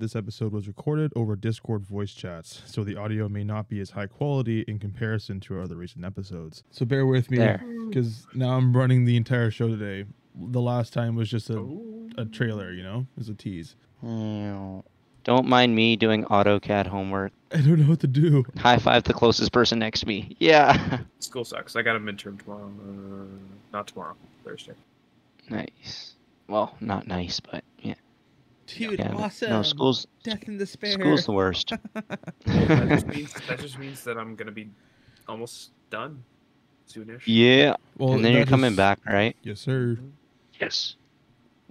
This episode was recorded over Discord voice chats, so the audio may not be as high quality in comparison to our other recent episodes. So bear with me, because now I'm running the entire show today. The last time was just a trailer, you know? It was a tease. Don't mind me doing AutoCAD homework. I don't know what to do. High five the closest person next to me. Yeah. School sucks. I got a midterm tomorrow. Not tomorrow. Thursday. Nice. Well, not nice, but yeah. Dude, yeah, awesome. No, school's death and despair. School's the worst. that just means that I'm gonna be almost done soonish. Yeah. Well, and then you're coming back, right? Yes, sir. Yes.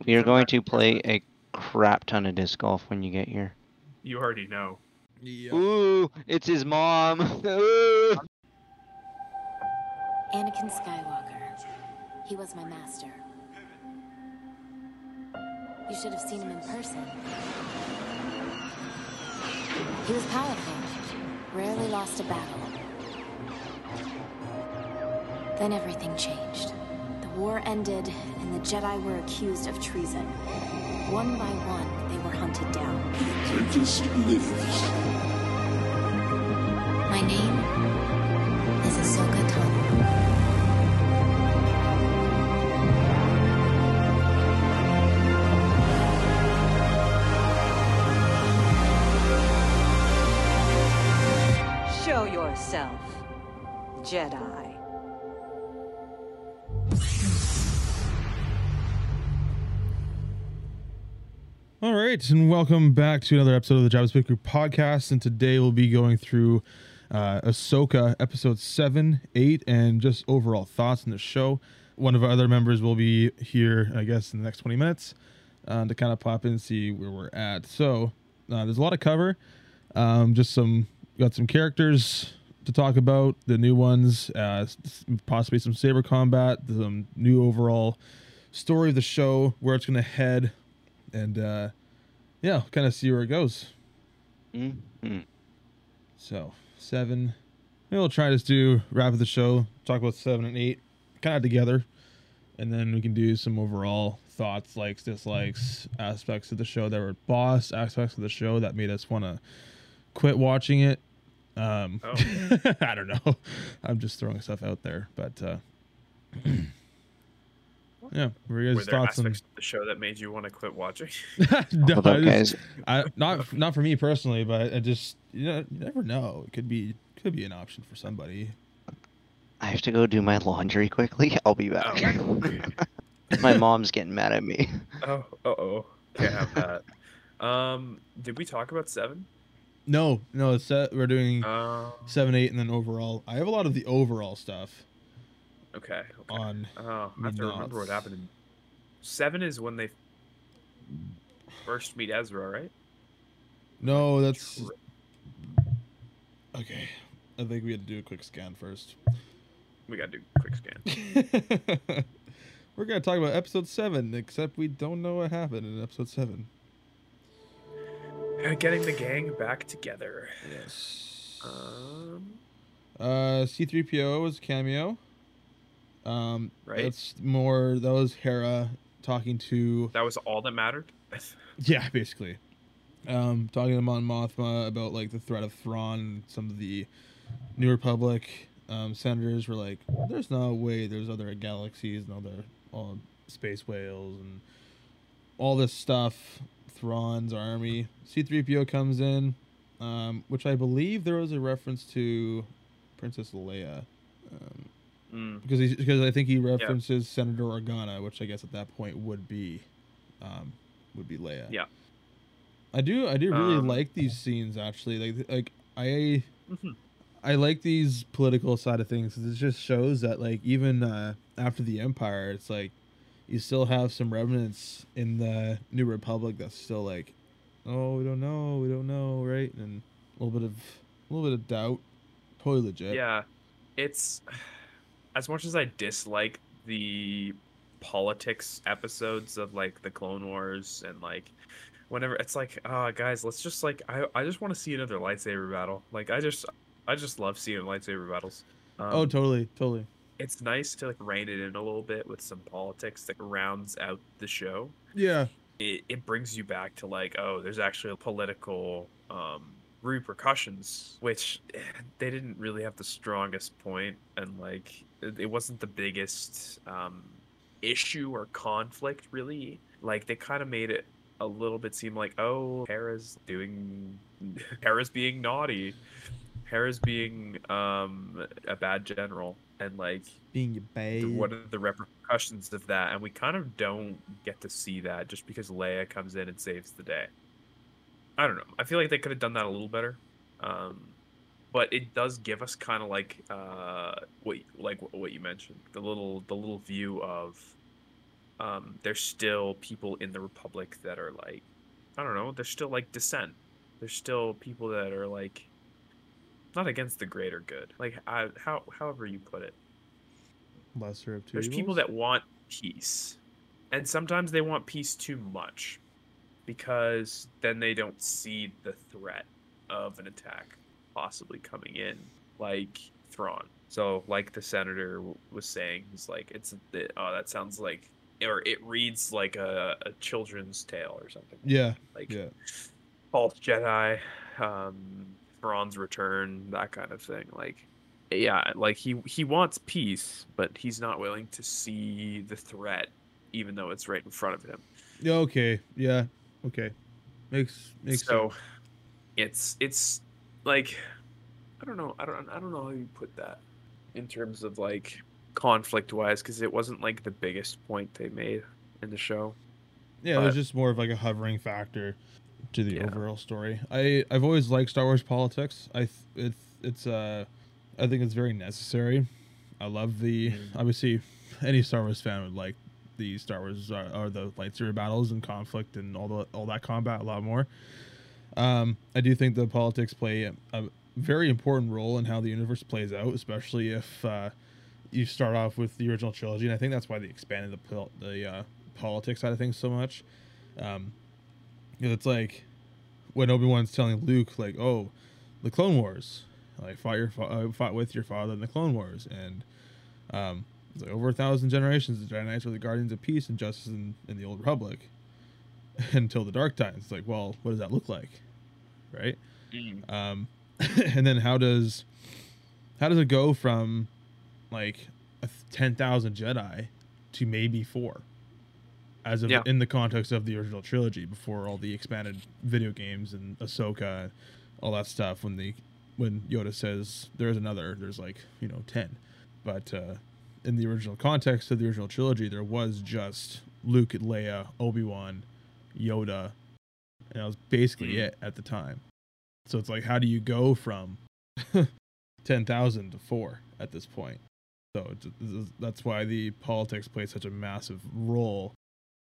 We are going to play a crap ton of disc golf when you get here. You already know. Yeah. Ooh, it's his mom. Anakin Skywalker. He was my master. You should have seen him in person. He was powerful, rarely lost a battle. Then everything changed. The war ended, and the Jedi were accused of treason. One by one, they were hunted down. The apprentice lives. My name is Ahsoka Tano. Yourself, Jedi. All right, and welcome back to another episode of the Jabba's Big Group podcast. And today we'll be going through Ahsoka episodes 7, 8, and just overall thoughts on the show. One of our other members will be here, I guess, in the next 20 minutes to kind of pop in and see where we're at. So there's a lot of cover, just some. Got some characters to talk about, the new ones, possibly some saber combat, some new overall story of the show, where it's going to head, and yeah, kind of see where it goes. Mm-hmm. So, 7. Maybe we'll try to do wrap of the show, talk about 7 and 8, kind of together, and then we can do some overall thoughts, likes, dislikes, aspects of the show that were boss, aspects of the show that made us want to quit watching it. I don't know. I'm just throwing stuff out there, but yeah. Were there aspects of the show that made you want to quit watching? No, not for me personally, but I just, you know, you never know. It could be an option for somebody. I have to go do my laundry quickly. I'll be back. Oh. My mom's getting mad at me. Oh, can't have that. Did we talk about 7? No, it's we're doing 7, 8, and then overall. I have a lot of the overall stuff. Okay. On I have to remember what happened. In 7 is when they first meet Ezra, right? No, that's okay. I think we had to do a quick scan first. We gotta do a quick scan. We're gonna talk about episode 7, except we don't know what happened in episode 7. Getting the gang back together. Yes. C-3PO was a cameo. Right. That's more. That was Hera talking to. That was all that mattered. Yeah, basically. Talking to Mon Mothma about like the threat of Thrawn. And some of the New Republic senators were like, "There's no way. There's other galaxies and other space whales and all this stuff." Thrawn's army. C-3PO comes in, which I believe there was a reference to Princess Leia, because I think he references Senator Organa, which I guess at that point would be Leia. Yeah, I do really like these scenes actually. Like I like these political side of things. It just shows that like even after the Empire, it's like. You still have some remnants in the New Republic that's still like, oh, we don't know, right? And a little bit of doubt, totally legit. Yeah, it's as much as I dislike the politics episodes of like the Clone Wars and like whenever it's like, oh, guys, let's just like I just want to see another lightsaber battle. Like I just love seeing lightsaber battles. Oh, totally. It's nice to like rein it in a little bit with some politics that rounds out the show. Yeah. it brings you back to like, oh, there's actually political repercussions, which they didn't really have the strongest point, and like it wasn't the biggest issue or conflict really. Like they kind of made it a little bit seem like, oh, Hera's being naughty, Hera's being a bad general, and like being your babe. What are the repercussions of that? And we kind of don't get to see that just because Leia comes in and saves the day. I don't know. I feel like they could have done that a little better, but it does give us kind of like what you mentioned, the little view of there's still people in the Republic that are like, I don't know, there's still like dissent. There's still people that are like not against the greater good. Like however you put it. Lesser of two evils. There's people that want peace. And sometimes they want peace too much because then they don't see the threat of an attack possibly coming in, like Thrawn. So like the senator was saying, he's like, that sounds like, or it reads like a children's tale or something. Yeah. Like yeah. False Jedi, Thrawn's return, that kind of thing. Like, yeah, like he wants peace, but he's not willing to see the threat, even though it's right in front of him. Yeah. Okay. Yeah. Okay. Makes so sense. It's like, I don't know how you put that in terms of like conflict wise, because it wasn't like the biggest point they made in the show. Yeah, but it was just more of like a hovering factor to the overall story. I've always liked Star Wars politics. I think it's very necessary. I love the obviously any Star Wars fan would like the Star Wars or the lightsaber battles and conflict and all that combat a lot more. I do think the politics play a very important role in how the universe plays out, especially if you start off with the original trilogy, and I think that's why they expanded the politics side of things so much. It's like when Obi-Wan's telling Luke, like, "Oh, the Clone Wars, like fought with your father in the Clone Wars, and it's like over 1,000 generations, the Jedi Knights were the guardians of peace and justice in the Old Republic until the Dark Times." It's like, well, what does that look like, right? Mm. And then how does it go from like 10,000 Jedi to maybe 4? As of in the context of the original trilogy, before all the expanded video games and Ahsoka, all that stuff. When Yoda says there's another, there's like 10, but in the original context of the original trilogy, there was just Luke, Leia, Obi-Wan, Yoda, and that was basically it at the time. So it's like, how do you go from 10,000 to 4 at this point? So that's why the politics play such a massive role.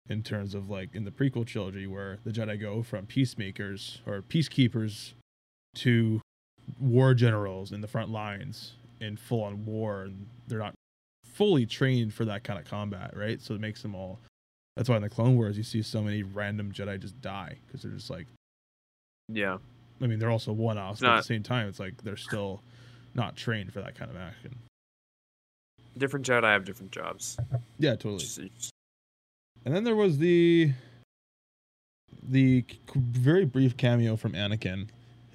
In terms of like in the prequel trilogy, where the Jedi go from peacemakers or peacekeepers to war generals in the front lines in full on war, and they're not fully trained for that kind of combat, right? So it makes them all. That's why in the Clone Wars you see so many random Jedi just die, because they're just like, yeah. I mean, they're also one-offs, but at the same time, it's like they're still not trained for that kind of action. Different Jedi have different jobs. Yeah, totally. And then there was the very brief cameo from Anakin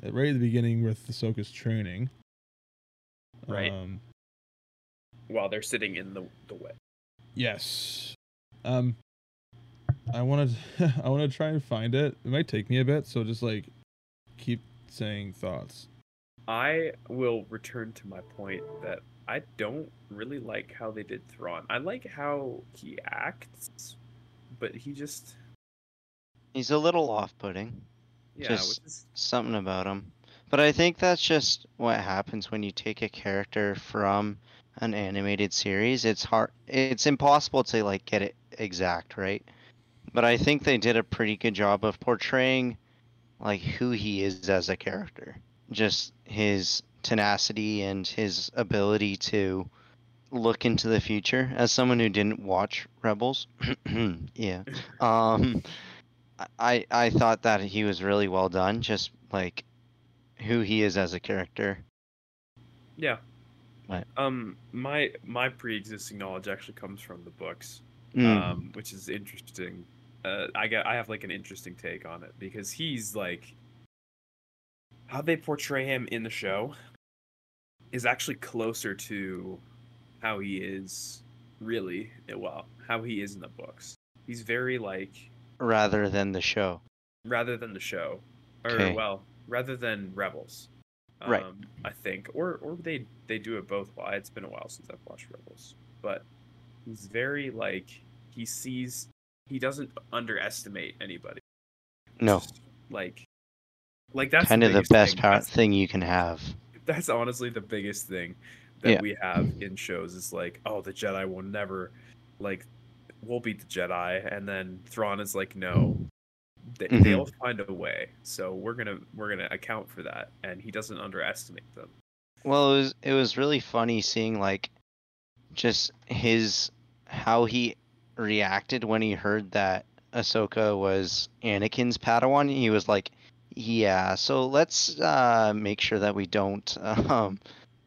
right at the beginning with Ahsoka's training. Right. While they're sitting in the wet. Yes. I want to try and find it. It might take me a bit, so just like keep saying thoughts. I will return to my point that I don't really like how they did Thrawn. I like how he acts, but he just—he's a little off-putting. Yeah, just something about him. But I think that's just what happens when you take a character from an animated series. It's hard; it's impossible to like get it exact, right? But I think they did a pretty good job of portraying like who he is as a character, just his tenacity and his ability to look into the future. As someone who didn't watch Rebels, I thought that he was really well done, just like who he is as a character. Yeah. But my pre-existing knowledge actually comes from the books, which is interesting I have like an interesting take on it, because he's like, how they portray him in the show is actually closer to how he is really, well, how he is in the books. He's very like, rather than the show, or okay. Well, rather than Rebels, right? I think, or they do it both. Well, it's been a while since I've watched Rebels, but he's very like, he doesn't underestimate anybody. No, just, like that's kind of the best thing you can have. That's honestly the biggest thing that we have in shows is like, oh, the Jedi will never, like, we'll beat the Jedi, and then Thrawn is like, no, they'll find a way. So we're gonna account for that, and he doesn't underestimate them. Well, it was really funny seeing like just how he reacted when he heard that Ahsoka was Anakin's Padawan. He was like, yeah, so let's make sure that we don't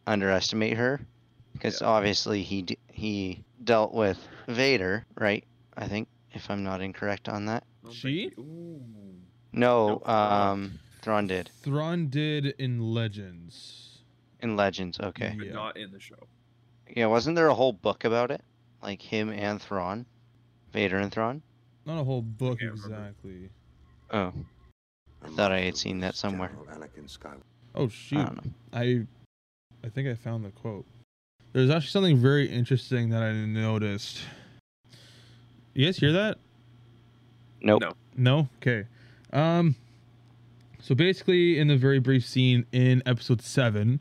underestimate her, because obviously he dealt with Vader, right? I think, if I'm not incorrect on that. She? No, Thrawn did. Thrawn did in Legends. In Legends, okay. But not in the show. Yeah, wasn't there a whole book about it? Like him and Thrawn? Vader and Thrawn? Not a whole book exactly. Oh. I thought I had seen that somewhere. Oh, shoot. I don't know. I think I found the quote. There's actually something very interesting that I noticed. You guys hear that? Nope. No? Okay. So basically, in the very brief scene in episode 7,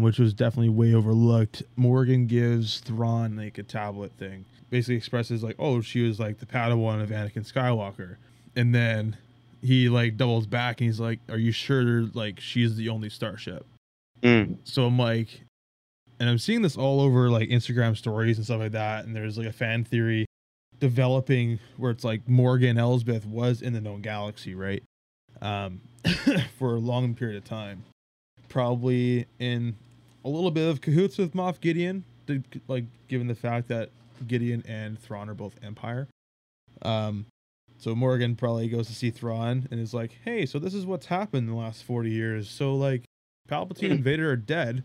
which was definitely way overlooked, Morgan gives Thrawn like a tablet thing. Basically expresses like, oh, she was like the Padawan of Anakin Skywalker. And then he like doubles back and he's like, are you sure like she's the only starship? So I'm like, and I'm seeing this all over like Instagram stories and stuff like that, and there's like a fan theory developing where it's like Morgan Elsbeth was in the known galaxy, right? For a long period of time, probably in a little bit of cahoots with Moff Gideon, like given the fact that Gideon and Thrawn are both Empire. So Morgan probably goes to see Thrawn and is like, hey, so this is what's happened in the last 40 years. So like Palpatine and Vader are dead,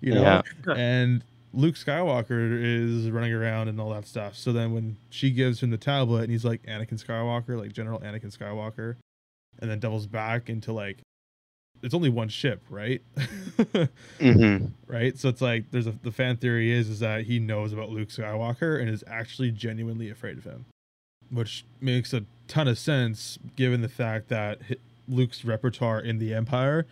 you know, and Luke Skywalker is running around and all that stuff. So then when she gives him the tablet and he's like Anakin Skywalker, like General Anakin Skywalker, and then doubles back into like, it's only one ship, right? Right. So it's like, the fan theory is that he knows about Luke Skywalker and is actually genuinely afraid of him, which makes a ton of sense given the fact that Luke's repertoire in the Empire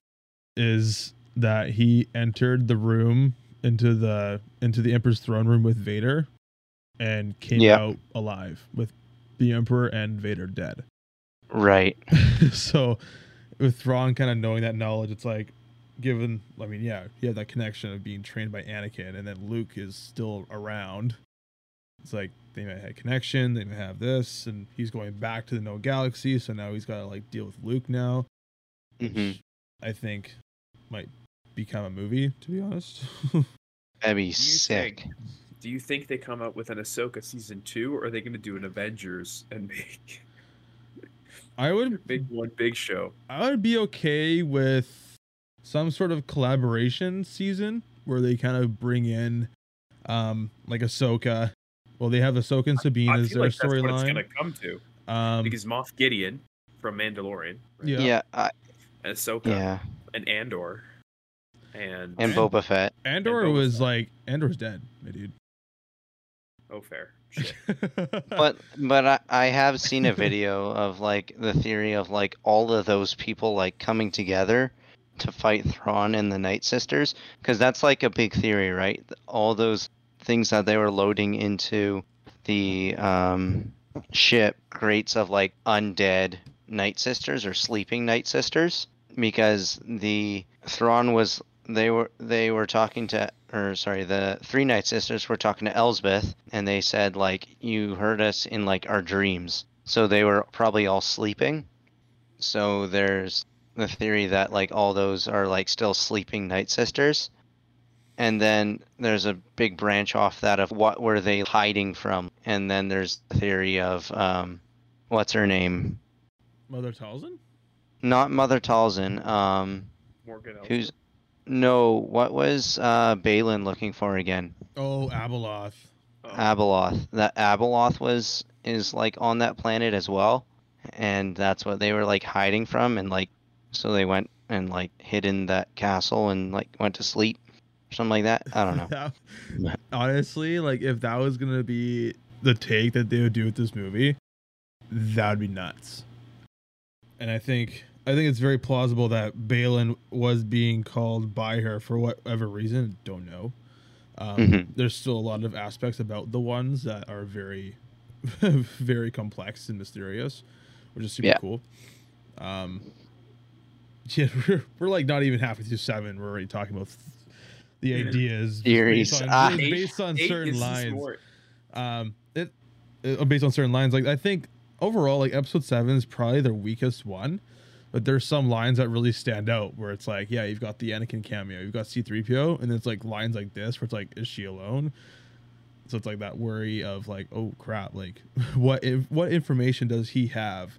is that he entered the room into the Emperor's throne room with Vader and came out alive with the Emperor and Vader dead. Right. So with Thrawn kind of knowing that knowledge, it's like, he had that connection of being trained by Anakin, and then Luke is still around. It's like, they might have a connection, they might have this, and he's going back to the known galaxy, so now he's got to like deal with Luke now, which I think might become a movie, to be honest. That'd be sick. Do you think they come up with an Ahsoka season 2, or are they going to do an Avengers and make? I would make one big show. I would be okay with some sort of collaboration season where they kind of bring in, like Ahsoka. Well, they have Ahsoka and Sabine as their storyline. I feel like that's what it's going to come to, because Moff Gideon from Mandalorian, right? And Ahsoka, and Andor, and Boba Fett. Andor's dead, my dude. Oh, fair. Shit. But I have seen a video of like the theory of like all of those people like coming together to fight Thrawn and the Night Sisters, because that's like a big theory, right? All those things that they were loading into the ship, crates of like undead Night Sisters or sleeping Night Sisters, because the three Night Sisters were talking to Elsbeth, and they said like, you heard us in like our dreams, so they were probably all sleeping. So there's the theory that like all those are like still sleeping Night Sisters. And then there's a big branch off that of what were they hiding from. And then there's the theory of, what's her name? Mother Talzin? Not Mother Talzin. Morgan Elsbeth. Who's, no, what was Baylan looking for again? Oh, Abeloth. Oh. Abeloth. That Abeloth is like on that planet as well. And that's what they were like hiding from. And like, so they went and like hid in that castle and like went to sleep. Something like that. I don't know. Honestly, like if that was gonna be the take that they would do with this movie, that would be nuts. And I think it's very plausible that Baylan was being called by her for whatever reason. Don't know. There's still a lot of aspects about the ones that are very, very complex and mysterious, which is super cool. Yeah, we're like not even halfway through 7. We're already talking about. The idea is based on certain lines. Based on certain lines, like I think overall, like episode 7 is probably their weakest one, but there's some lines that really stand out where it's like, yeah, you've got the Anakin cameo, you've got C-3PO, and it's like lines like this where it's like, is she alone? So it's like that worry of like, oh crap, like what information does he have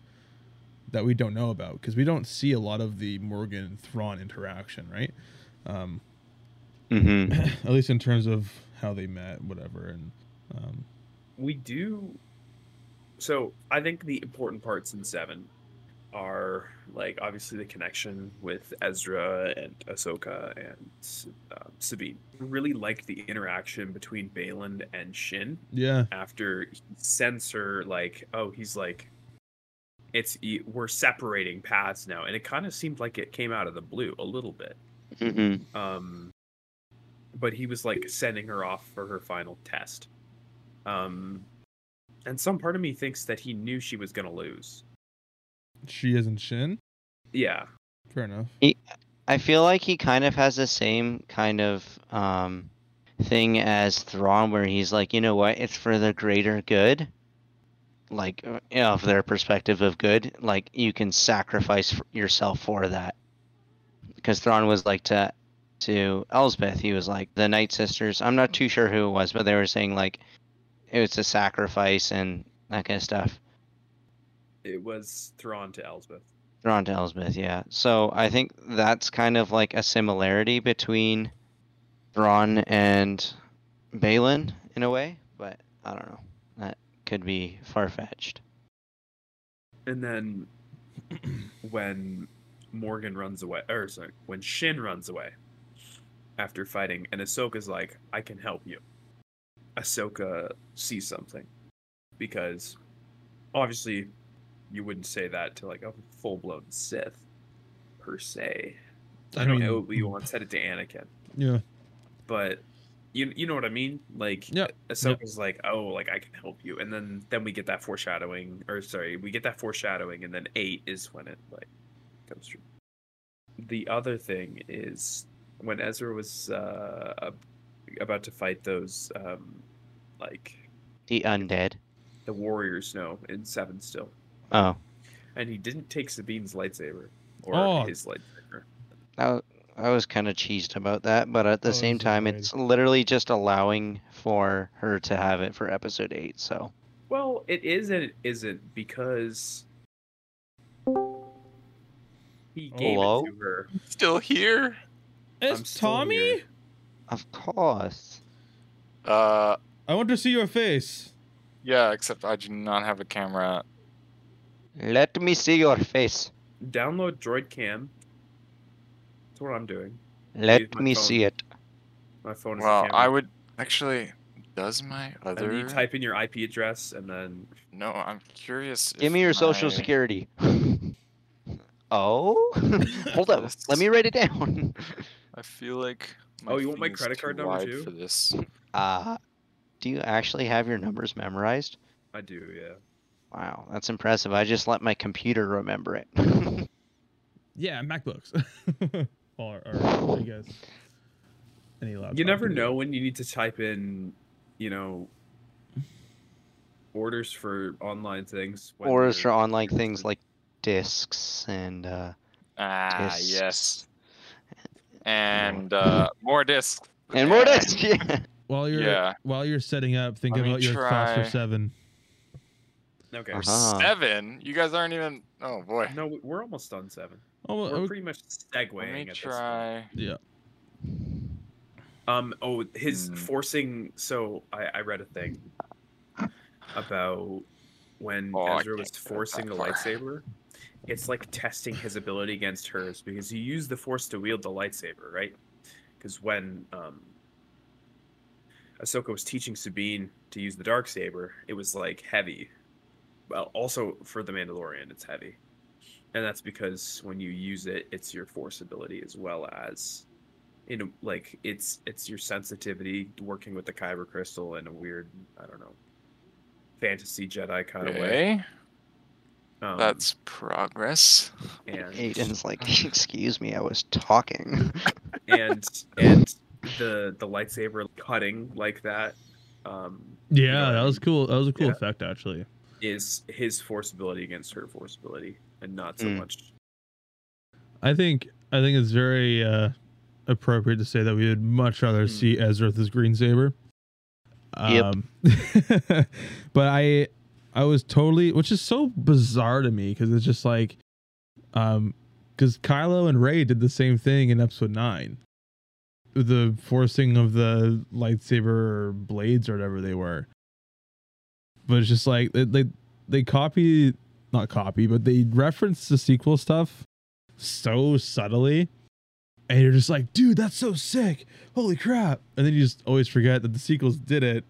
that we don't know about? Because we don't see a lot of the Morgan Thrawn interaction, right? At least in terms of how they met, whatever. And we do. So I think the important parts in 7 are like obviously the connection with Ezra and Ahsoka and Sabine. I really liked the interaction between Baylan and Shin. Yeah. After he sends her, like, oh, he's like, we're separating paths now, and it kind of seemed like it came out of the blue a little bit. But he was like sending her off for her final test. And some part of me thinks that he knew she was going to lose. She isn't Shin? Yeah. Fair enough. I feel like he kind of has the same kind of thing as Thrawn, where he's like, you know what, it's for the greater good. Like, you know, from their perspective of good, like you can sacrifice yourself for that. Because Thrawn was like to Elsbeth, he was like, the Night Sisters, I'm not too sure who it was, but they were saying like it was a sacrifice and that kind of stuff. It was Thrawn to Elsbeth, yeah. So I think that's kind of like a similarity between Thrawn and Baylan in a way, but I don't know. That could be far-fetched. And then when Shin runs away after fighting, and Ahsoka's like, I can help you. Ahsoka sees something, because obviously you wouldn't say that to like a full-blown Sith per se. I don't know, Obi-Wan said it to Anakin. Yeah, but you know what I mean. Like, yeah. Ahsoka's like, oh, like I can help you, and then we get that foreshadowing, and then 8 is when it like comes through. The other thing is, when Ezra was about to fight those, the undead, the warriors, in 7 still. Oh, and he didn't take Sabine's lightsaber his lightsaber. I was kind of cheesed about that, but at the same time, it's literally just allowing for her to have it for episode 8. So, well, it is and it isn't, because he gave it to her. Still here. It's Tommy? Here. Of course. I want to see your face. Yeah, except I do not have a camera. Let me see your face. Download Droid Cam. That's what I'm doing. Let me see it. My phone is a camera. I would actually... Does my other... And you type in your IP address and then... No, I'm curious. Give me your social security. Hold up. Let me write it down. I feel like... you want my credit card number too? For this. Do you actually have your numbers memorized? I do, yeah. Wow, that's impressive. I just let my computer remember it. Yeah, MacBooks. or I guess any laptop. You never know when you need to type in, orders for online things. Orders for online things like discs and... Yes. And more discs. And more dice. Yeah. While you're setting up, think about your thoughts for 7. Okay. Uh-huh. 7? You guys aren't even... Oh, boy. No, we're almost done 7. Oh, we're pretty much segueing at this point. Yeah. Forcing... So, I read a thing about when Ezra was forcing the lightsaber. It's like testing his ability against hers, because you use the Force to wield the lightsaber, right? Because when Ahsoka was teaching Sabine to use the darksaber, it was like heavy. Well, also for the Mandalorian, it's heavy. And that's because when you use it, it's your Force ability as well as, you know, like it's your sensitivity working with the Kyber crystal in a weird, I don't know, fantasy Jedi kind of way. That's progress. And Aiden's like, excuse me, I was talking. And the lightsaber cutting like that. That was cool. That was a cool effect, actually. Is his Force ability against her Force ability, and not so much. I think it's very appropriate to say that we would much rather see Ezra with his green saber. Yep. But I was totally, which is so bizarre to me, because it's just like, because Kylo and Rey did the same thing in Episode 9, the forcing of the lightsaber blades or whatever they were. But it's just like they but they reference the sequel stuff so subtly, and you're just like, dude, that's so sick, holy crap! And then you just always forget that the sequels did it,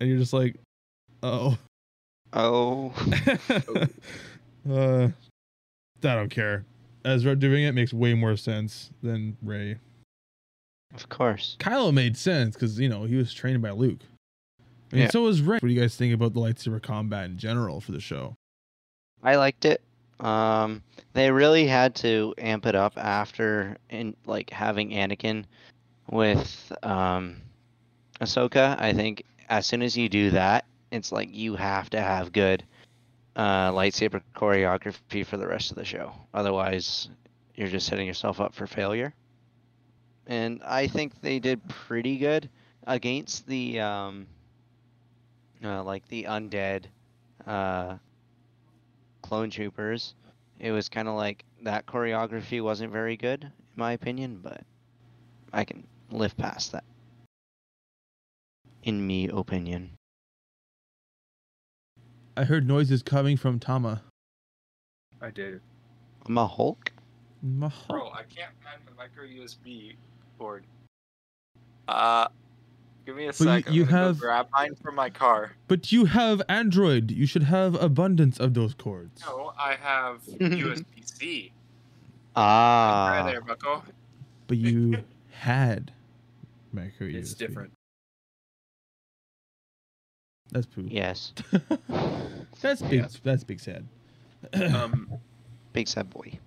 and you're just like, Oh. I don't care. Ezra doing it makes way more sense than Rey. Of course. Kylo made sense because, you know, he was trained by Luke. I mean, so was Rey. What do you guys think about the lightsaber combat in general for the show? I liked it. They really had to amp it up after having Anakin with Ahsoka. I think as soon as you do that, it's like you have to have good lightsaber choreography for the rest of the show. Otherwise, you're just setting yourself up for failure. And I think they did pretty good against the the undead clone troopers. It was kind of like that choreography wasn't very good, in my opinion, but I can live past that. In me opinion. I heard noises coming from Tama. I did. My Hulk? Bro, I can't find the micro USB board. Give me a second. You have... grab mine from my car. But you have Android. You should have abundance of those cords. No, I have USB-C. Ah. Right there, bucko. But you had micro USB. It's different. That's poo. Yes. That's big. Yes. That's big sad. Big sad boy.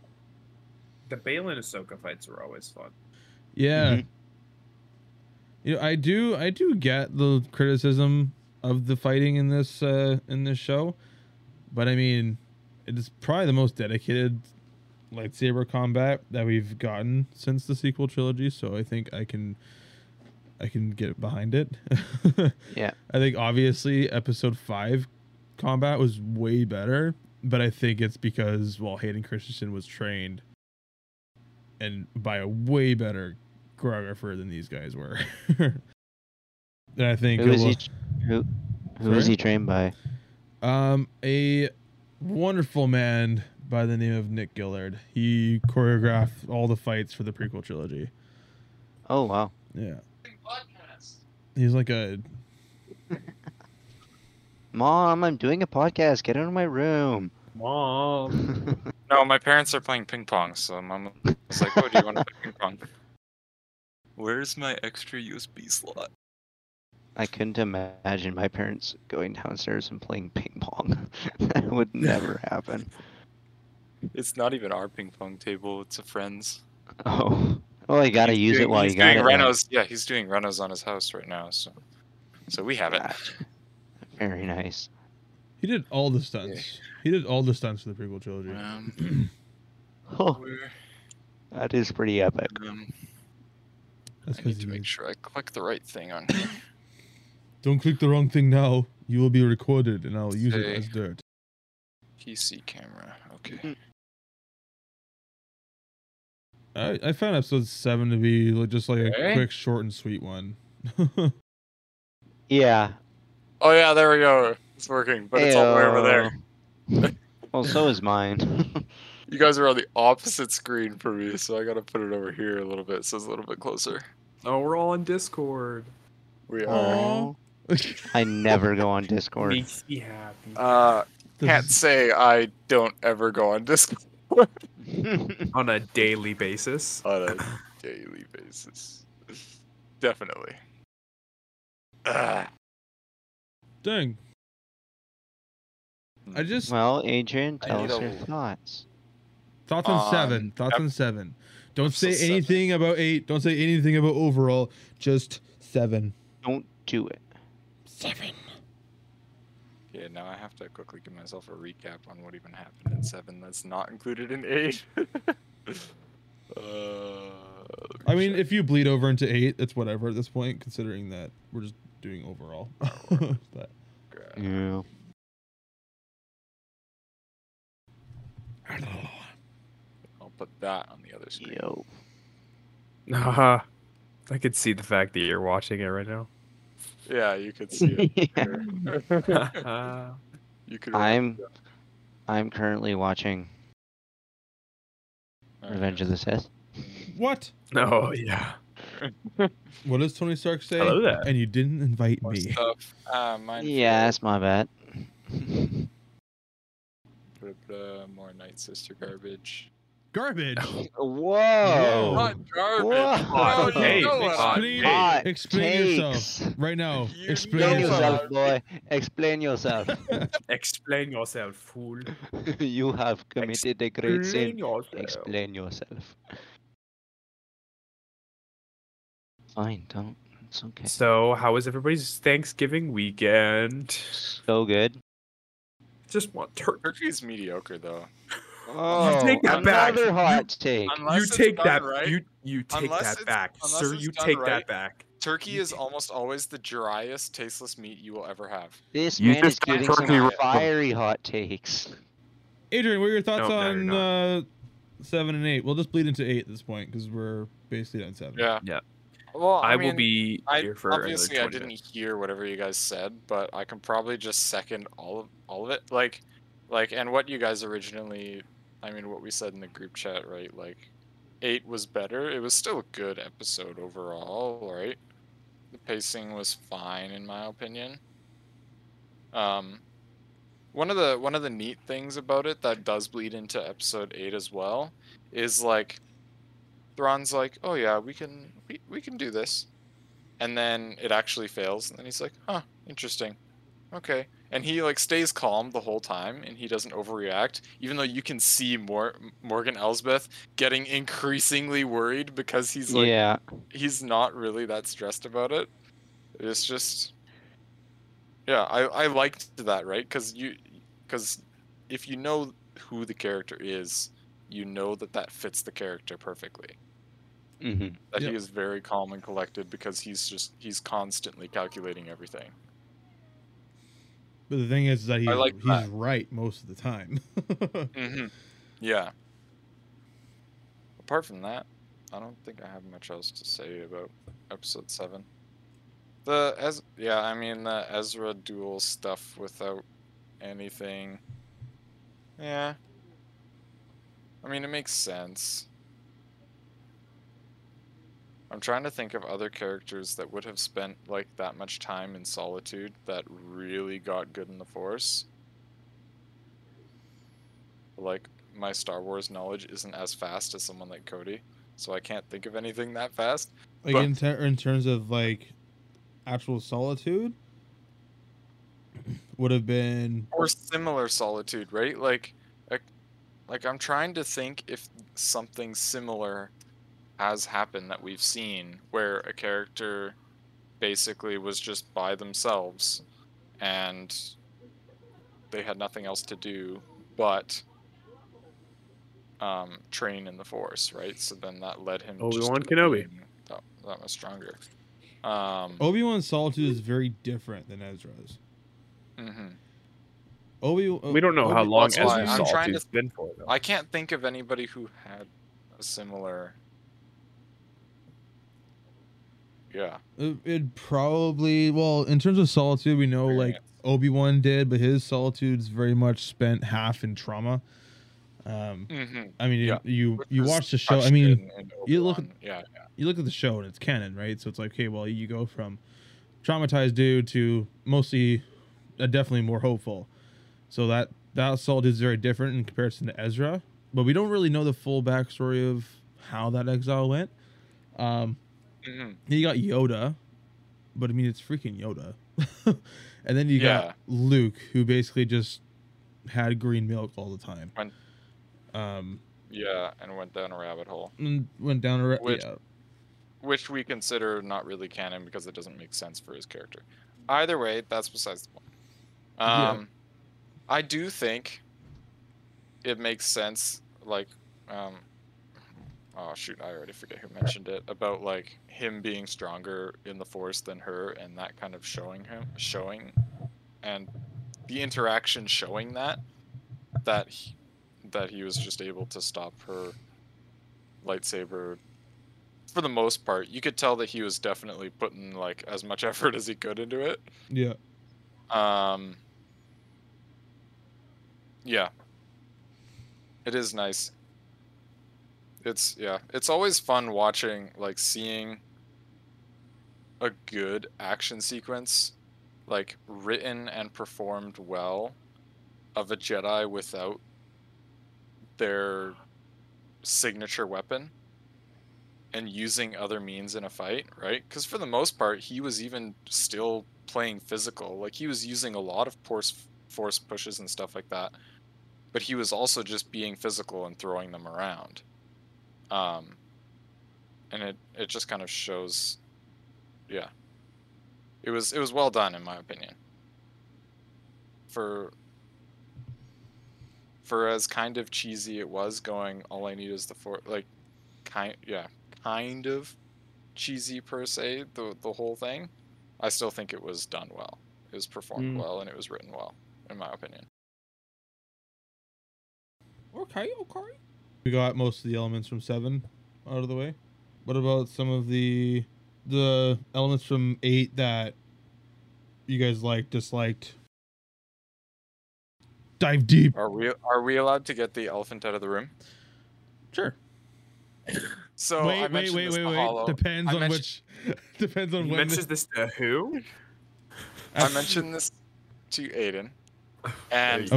The Baylan Ahsoka fights are always fun. Yeah. Mm-hmm. You know, I do get the criticism of the fighting in this show, but I mean, it is probably the most dedicated lightsaber combat that we've gotten since the sequel trilogy. So I think I can get behind it. Yeah. I think obviously Episode 5 combat was way better, but I think it's because Hayden Christensen was trained and by a way better choreographer than these guys were. And I think who was he trained by? A wonderful man by the name of Nick Gillard. He choreographed all the fights for the prequel trilogy. Oh wow. Yeah. He's like a... Mom, I'm doing a podcast. Get out of my room. Mom. No, my parents are playing ping pong, so Mom was like, oh, do you want to play ping pong? Where's my extra USB slot? I couldn't imagine my parents going downstairs and playing ping pong. That would never happen. It's not even our ping pong table. It's a friend's. Oh. Well, you gotta use it while you got it. He's doing renos on his house right now, so we have it. Very nice. He did all the stunts. Yeah. He did all the stunts for the prequel trilogy. That is pretty epic. I need to make sure I click the right thing on here. Don't click the wrong thing now. You will be recorded, and I'll use it as dirt. PC camera. Okay. I found episode 7 to be just like a quick, short, and sweet one. Yeah. Oh yeah, there we go. It's working, but it's all the way over there. Well, so is mine. You guys are on the opposite screen for me, so I gotta put it over here a little bit, so it's a little bit closer. Oh, we're all on Discord. We are. I never go on Discord. Makes me happy. Can't say I don't ever go on Discord. On a daily basis. On a daily basis. Definitely. Dang. Well, Adrian, tell us your thoughts. Thoughts on 7. Thoughts on 7. Don't say anything about 8. Don't say anything about overall. Just 7. Don't do it. 7. Yeah, now I have to quickly give myself a recap on what even happened in 7 that's not included in 8. I mean, if you bleed over into 8, it's whatever at this point, considering that we're just doing overall. But. Yeah. I don't know. I'll put that on the other screen. Yo. I could see the fact that you're watching it right now. Yeah, you could see it. You could. I'm currently watching Revenge of the Sith. What? Oh, yeah. What does Tony Stark say? Hello there. And you didn't invite me. Yeah, that's my bad. More Night Sister garbage. Garbage. Whoa. Yeah. Not garbage. Whoa. No, you know explain yourself right now. You explain yourself, boy. Explain yourself, fool. You have committed a great sin. Explain yourself. Fine, don't. It's okay. So, how was everybody's Thanksgiving weekend? So good. Just want turkey. Turkey's mediocre, though. Oh, you take that back. Another hot take. You take that. Right. You take that back, sir. You take that back. Turkey is almost always the driest, tasteless meat you will ever have. This man is getting some fiery hot takes. Adrian, what are your thoughts on 7 and 8? We'll just bleed into 8 at this point because we're basically on 7. Yeah. Yeah. Well, I mean, will be here for obviously I didn't hear whatever you guys said, but I can probably just second all of it. Like, and what you guys originally, I mean, what we said in the group chat, right? Like, 8 was better. It was still a good episode overall, right? The pacing was fine, in my opinion. One of the neat things about it that does bleed into episode 8 as well is like. Thrawn's like, oh yeah, we can do this, and then it actually fails, and then he's like, huh, interesting, okay, and he like stays calm the whole time, and he doesn't overreact, even though you can see Morgan Elsbeth getting increasingly worried because he's like, yeah, he's not really that stressed about it. It's just, yeah, I liked that, right? Because if you know who the character is, you know that fits the character perfectly. Mm-hmm. That he is very calm and collected because he's constantly calculating everything. But the thing is that he's right most of the time. Mm-hmm. Yeah. Apart from that, I don't think I have much else to say about episode 7. The Ezra duel stuff without anything. Yeah. I mean, it makes sense. I'm trying to think of other characters that would have spent, like, that much time in solitude that really got good in the Force. Like, my Star Wars knowledge isn't as fast as someone like Cody, so I can't think of anything that fast. Like, but in terms of, like, actual solitude? Would have been... Or similar solitude, right? Like, I'm trying to think if something similar has happened that we've seen where a character basically was just by themselves and they had nothing else to do but train in the Force, right? So then that led him to Obi-Wan Kenobi. that much stronger. Obi-Wan's solitude is very different than Ezra's. Mm-hmm. We don't know how long Ezra's solitude's been for, though. I can't think of anybody who had a similar. Yeah. It probably, well, in terms of solitude, we know like Obi-Wan did, but his solitude's very much spent half in trauma. I mean, yeah. you watch the show. I mean, you look, you look at the show and it's canon, right? So it's like, okay, well, you go from traumatized dude to mostly, definitely more hopeful. So that solitude is very different in comparison to Ezra, but we don't really know the full backstory of how that exile went. Then you got Yoda, but I mean, it's freaking Yoda. And then you got Luke, who basically just had green milk all the time. And went down a rabbit hole. Went down a rabbit hole. Which we consider not really canon because it doesn't make sense for his character. Either way, that's besides the point. I do think it makes sense, like, oh shoot, I already forget who mentioned it, about like him being stronger in the Force than her, and that kind of showing and the interaction showing that he was just able to stop her lightsaber for the most part. You could tell that he was definitely putting like as much effort as he could into it. Yeah. Yeah. It is nice. It's always fun watching, like, seeing a good action sequence, like, written and performed well of a Jedi without their signature weapon and using other means in a fight, right? Because for the most part, he was even still playing physical. Like, he was using a lot of force pushes and stuff like that, but he was also just being physical and throwing them around. And it just kind of shows, yeah. It was well done, in my opinion. For as kind of cheesy it was, going all I need is the Force, like, kind of cheesy per se, the whole thing. I still think it was done well. It was performed well, and it was written well, in my opinion. Okay. We got most of the elements from 7 out of the way. What about some of the elements from 8 that you guys liked, disliked? Dive deep. Are we allowed to get the elephant out of the room? Sure. So wait. Depends on when. Mentions this to who? I mentioned this to Aiden, and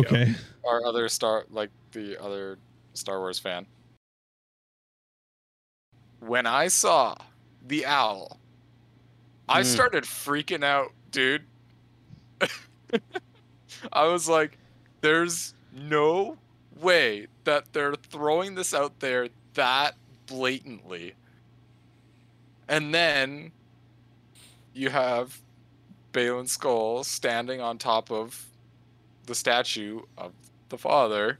our other Star Wars fan. When I saw the owl, I started freaking out, dude. I was like, there's no way that they're throwing this out there that blatantly. And then you have Baylan Skoll standing on top of the statue of the father.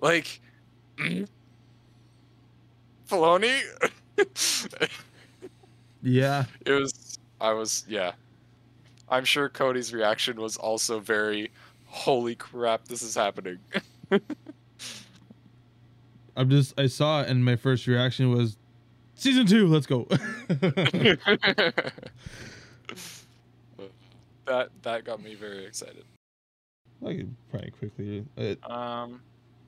Like, Filoni? Yeah. I'm sure Cody's reaction was also very, holy crap, this is happening. I saw it and my first reaction was, season 2, let's go. That got me very excited. I could probably quickly...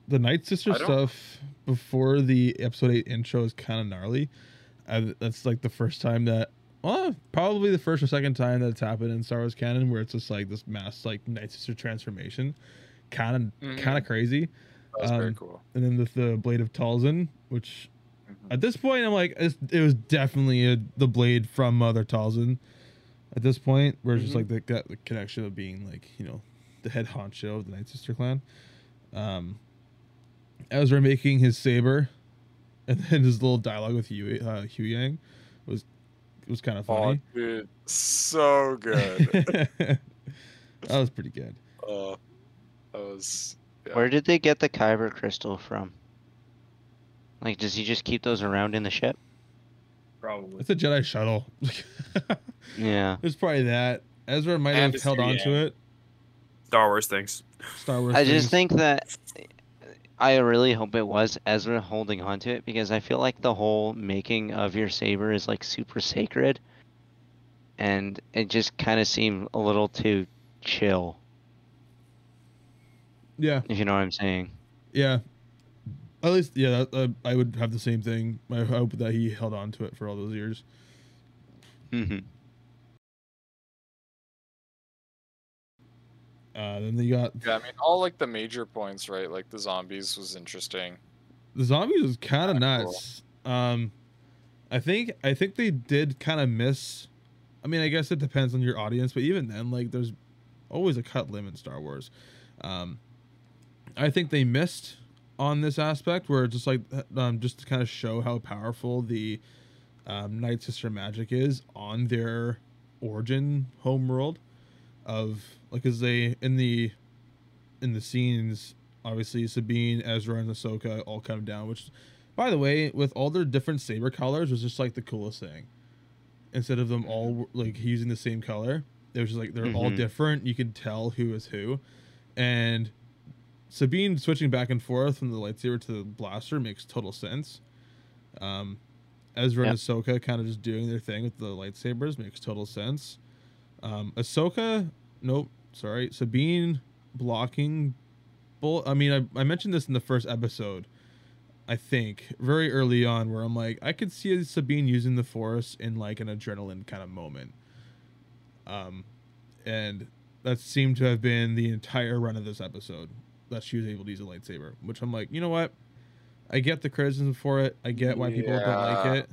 The Night Sisters stuff before the episode 8 intro is kind of gnarly. That's like the first time that, well, probably the first or second time that it's happened in Star Wars canon, where it's just like this mass like Night Sister transformation, kind of crazy. That's very cool. And then with the Blade of Talzin, which at this point I'm like, it was definitely the blade from Mother Talzin. At this point, where it's just like the connection of being like, you know, the head honcho of the Night Sister clan. Ezra making his saber, and then his little dialogue with Hu Yang was kind of funny. Oh, dude, so good. That was pretty good. Where did they get the Kyber crystal from? Like, does he just keep those around in the ship? probably. It's a Jedi shuttle. Yeah. It's probably that. Ezra might have held on to it. Star Wars things. Star Wars things. I just think that I really hope it was Ezra holding on to it, because I feel like the whole making of your saber is like super sacred, and it just kind of seemed a little too chill. Yeah. If you know what I'm saying. Yeah. At least, yeah, I would have the same thing. I hope that he held on to it for all those years. Mm-hmm. Then they got... Yeah, I mean, all, like, the major points, right? Like, the zombies was interesting. The zombies was kind of nuts. Cool. I think they did kind of miss... I mean, I guess it depends on your audience, but even then, like, there's always a cut limb in Star Wars. I think they missed on this aspect where it's just, like, just to kind of show how powerful the Night Sister magic is on their origin homeworld. Of like, as they in the scenes, obviously Sabine, Ezra, and Ahsoka all come down. Which, by the way, with all their different saber colors, was just like the coolest thing. Instead of them all like using the same color, it was just like they're all different. You could tell who is who. And Sabine switching back and forth from the lightsaber to the blaster makes total sense. Ezra and Ahsoka kind of just doing their thing with the lightsabers makes total sense. Sabine blocking bull. I mean, I mentioned this in the first episode, I think, very early on, where I'm like, I could see Sabine using the Force in like an adrenaline kind of moment. And that seemed to have been the entire run of this episode, that she was able to use a lightsaber, which I'm like, you know what? I get the criticism for it. I get why people don't like it,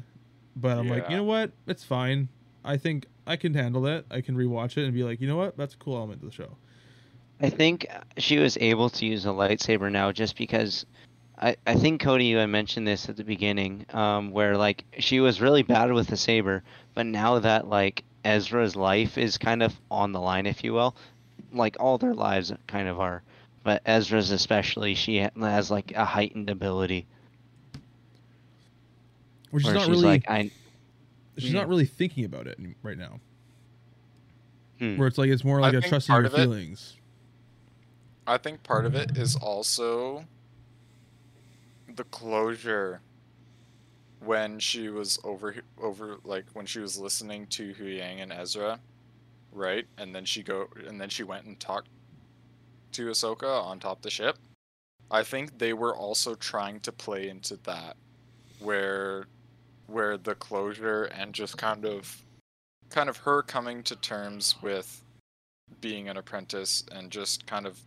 but I'm like, you know what? It's fine. I think I can handle it. I can rewatch it and be like, you know what? That's a cool element to the show. I think she was able to use a lightsaber now just because I think, Cody, you had mentioned this at the beginning, where like she was really bad with the saber, but now that like Ezra's life is kind of on the line, if you will, like all their lives kind of are, but Ezra's especially, she has like a heightened ability. Which is not really... Like, she's not really thinking about it right now. Where it's like, it's more like a trusting your feelings. I think part of it is also the closure when she was when she was listening to Huyang and Ezra, right? And then she went and talked to Ahsoka on top of the ship. I think they were also trying to play into that, where the closure and just kind of her coming to terms with being an apprentice and just kind of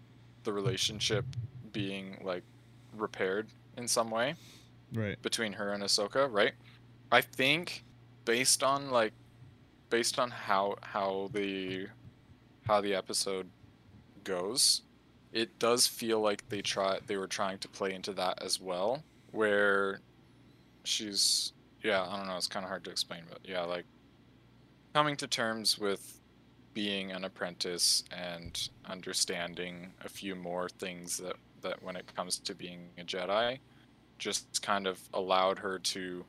the relationship being like repaired in some way, right, between her and Ahsoka, right? I think based on how the episode goes, it does feel like they were trying to play into that as well, where she's... Yeah, I don't know. It's kind of hard to explain, but yeah, like coming to terms with being an apprentice and understanding a few more things that when it comes to being a Jedi, just kind of allowed her to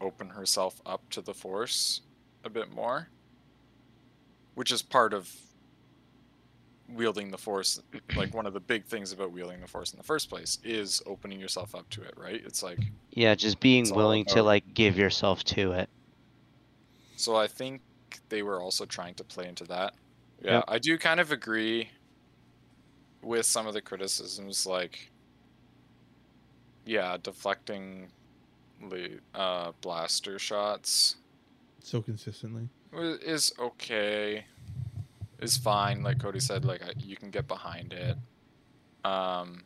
open herself up to the Force a bit more, which is part of wielding the Force. Like, one of the big things about wielding the Force in the first place is opening yourself up to it, right? It's like, yeah, just being willing to like give yourself to it. So I think they were also trying to play into that. Yeah, yep. I do kind of agree with some of the criticisms, like, yeah, deflecting the blaster shots so consistently is okay. Is fine, like Cody said, like you can get behind it. Part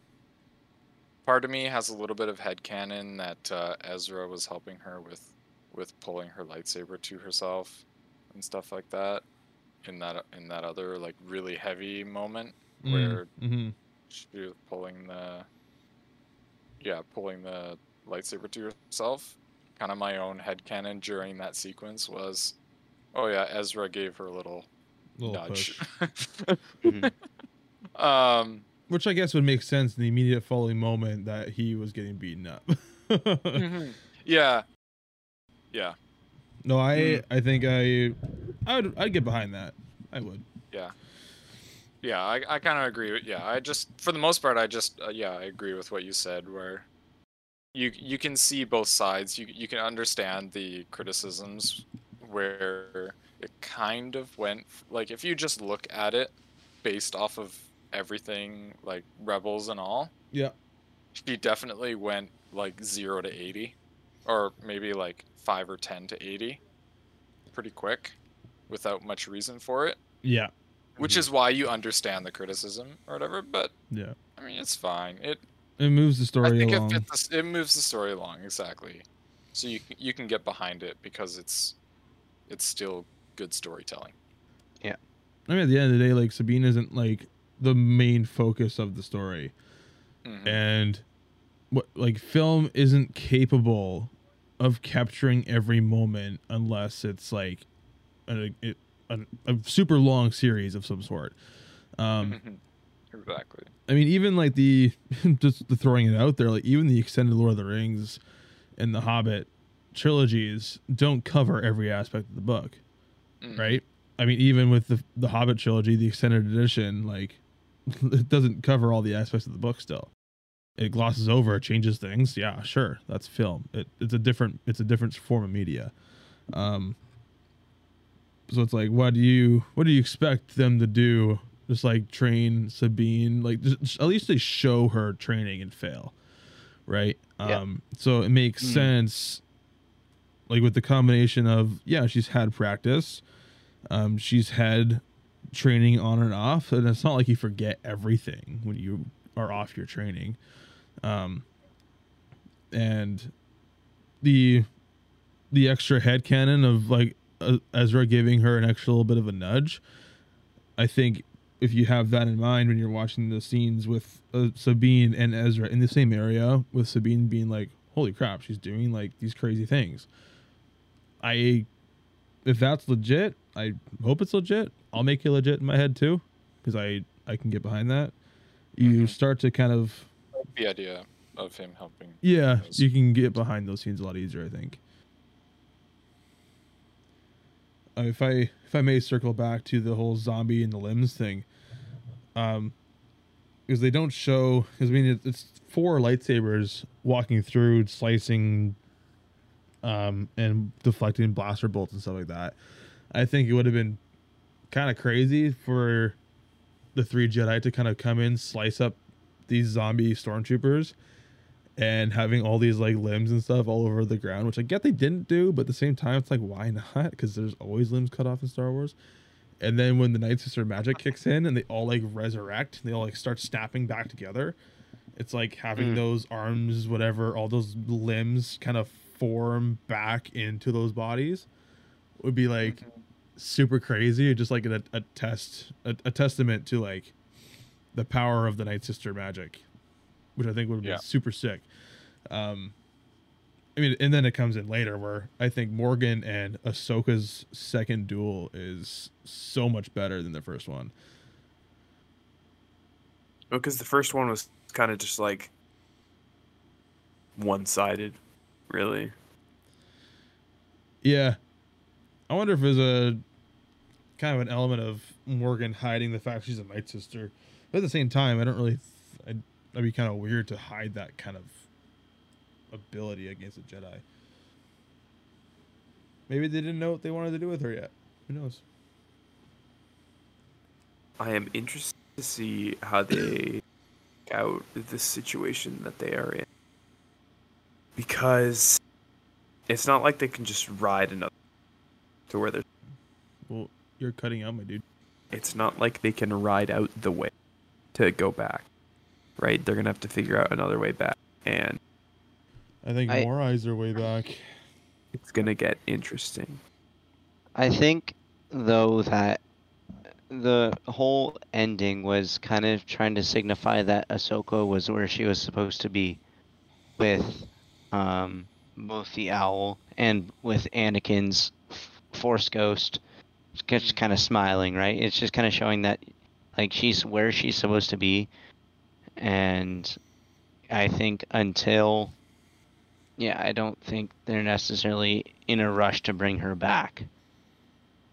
of me has a little bit of headcanon that Ezra was helping her with pulling her lightsaber to herself and stuff like that in that other like really heavy moment where she was pulling the lightsaber to herself. Kind of my own headcanon during that sequence was, oh yeah, Ezra gave her a little nudge. Which I guess would make sense in the immediate following moment that he was getting beaten up. Yeah. No, I think I'd get behind that. I would. Yeah. Yeah, I kind of agree with, yeah, I just, for the most part, I just, yeah, I agree with what you said, where you can see both sides, you can understand the criticisms where it kind of went, like, if you just look at it based off of everything, like, Rebels and all, yeah, she definitely went, like, 0 to 80, or maybe, like, 5 or 10 to 80, pretty quick, without much reason for it. Yeah. Which is why you understand the criticism or whatever, but yeah, I mean, it's fine. It moves the story along. It moves the story along, exactly. So you can get behind it because it's still good storytelling. Yeah, I mean, at the end of the day, like, Sabine isn't like the main focus of the story, mm-hmm. and what, like, film isn't capable of capturing every moment unless it's like a super long series of some sort. Exactly. I mean, even like just the throwing it out there, like even the extended Lord of the Rings and the Hobbit trilogies don't cover every aspect of the book. Mm. Right. I mean, even with the Hobbit trilogy, the extended edition, like, it doesn't cover all the aspects of the book still. It glosses over, it changes things. Yeah, sure. That's film. It's a different form of media. So it's like, what do you expect them to do? Just like train Sabine, like just, at least they show her training and fail, right? Yeah. So it makes sense, like with the combination of, yeah, she's had practice, she's had training on and off, and it's not like you forget everything when you are off your training, and the extra headcanon of like, Ezra giving her an extra little bit of a nudge. I think if you have that in mind when you're watching the scenes with Sabine and Ezra in the same area, with Sabine being like, holy crap, she's doing like these crazy things. If that's legit, I hope it's legit. I'll make it legit in my head too, because I can get behind that. You start to kind of like the idea of him helping. Yeah, you can get behind those scenes a lot easier, I think. If I may circle back to the whole zombie and the limbs thing, because they don't show, because I mean, it's four lightsabers walking through, slicing, and deflecting blaster bolts and stuff like that. I think it would have been kind of crazy for the three Jedi to kind of come in, slice up these zombie stormtroopers, and having all these like limbs and stuff all over the ground, which I get they didn't do, but at the same time, it's like, why not? Because there's always limbs cut off in Star Wars. And then when the Night Sister magic kicks in and they all like resurrect, and they all like start snapping back together, it's like having those arms, whatever, all those limbs kind of form back into those bodies would be like super crazy. Just like a testament to like the power of the Night Sister magic, which I think would be super sick. I mean, and then it comes in later where I think Morgan and Ahsoka's second duel is so much better than the first one. Because the first one was kind of just like one-sided, really. Yeah. I wonder if there's a kind of an element of Morgan hiding the fact she's a Night Sister. But at the same time, I don't really... That'd be kind of weird to hide that kind of ability against a Jedi. Maybe they didn't know what they wanted to do with her yet. Who knows? I am interested to see how they out the situation that they are in, because it's not like they can just ride another to where they're... Well, you're cutting out, my dude. It's not like they can ride out the way to go back. Right, they're gonna have to figure out another way back, and I think more eyes are way back. It's gonna get interesting. I think, though, that the whole ending was kind of trying to signify that Ahsoka was where she was supposed to be, with both the owl and with Anakin's Force ghost, just kind of smiling. Right, it's just kind of showing that like she's where she's supposed to be. And I think until yeah, I don't think they're necessarily in a rush to bring her back,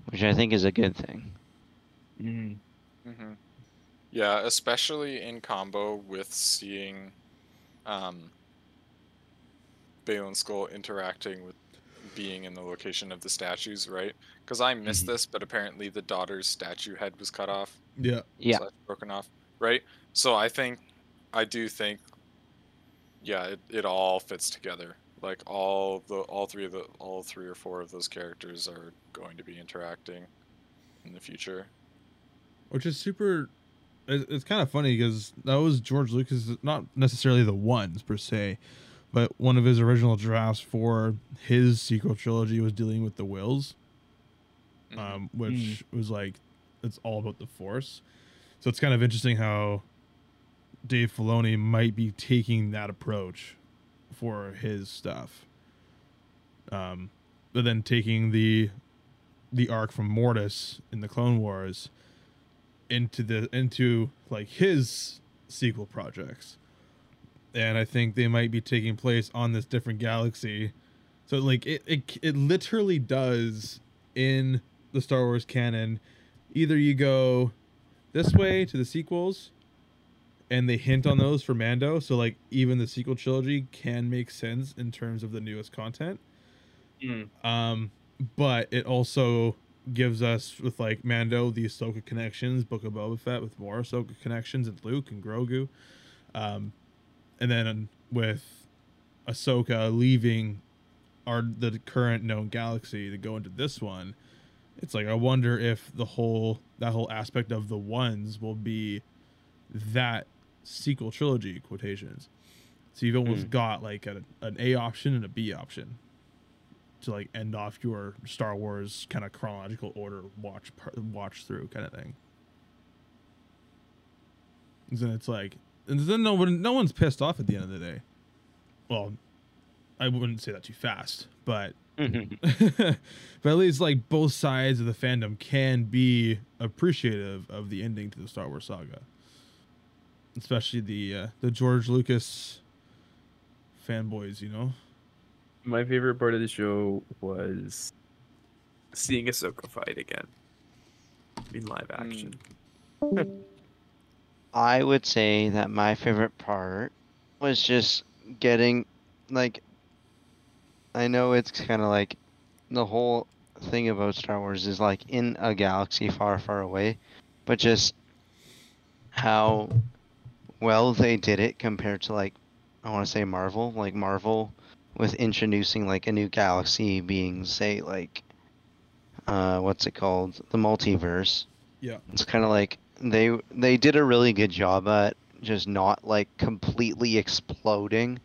which I think is a good thing. Mm-hmm. Mm-hmm. Yeah, especially in combo with seeing Baylan Skoll interacting with being in the location of the statues, right? Because I missed this, but apparently the daughter's statue head was cut off. Yeah. Yeah. Broken off, right? So I do think, yeah, it all fits together. Like all three or four of those characters are going to be interacting in the future, which is super. It's kind of funny because that was George Lucas, not necessarily the ones per se, but one of his original drafts for his sequel trilogy was dealing with the wills, which was like, it's all about the Force. So it's kind of interesting how Dave Filoni might be taking that approach for his stuff. But then taking the arc from Mortis in the Clone Wars into like his sequel projects. And I think they might be taking place on this different galaxy. So like it literally does in the Star Wars canon. Either you go this way to the sequels, and they hint on those for Mando, so like even the sequel trilogy can make sense in terms of the newest content. But it also gives us, with like Mando, the Ahsoka connections, Book of Boba Fett with more Ahsoka connections, and Luke and Grogu. And then with Ahsoka leaving the current known galaxy to go into this one, it's like, I wonder if that whole aspect of the ones will be that sequel trilogy, quotations. So you've almost got like an A option and a B option to like end off your Star Wars kind of chronological order watch through kind of thing. And then it's like, and then no one's pissed off at the end of the day. Well, I wouldn't say that too fast, but. But at least like both sides of the fandom can be appreciative of the ending to the Star Wars saga, especially the George Lucas fanboys. You know, my favorite part of the show was seeing Ahsoka fight again in live action. I would say that my favorite part was just getting like. I know it's kind of like the whole thing about Star Wars is like in a galaxy far, far away, but just how well they did it compared to like, I want to say Marvel, like Marvel with introducing like a new galaxy being, say, like, what's it called? The multiverse. Yeah. It's kind of like they did a really good job at just not like completely exploding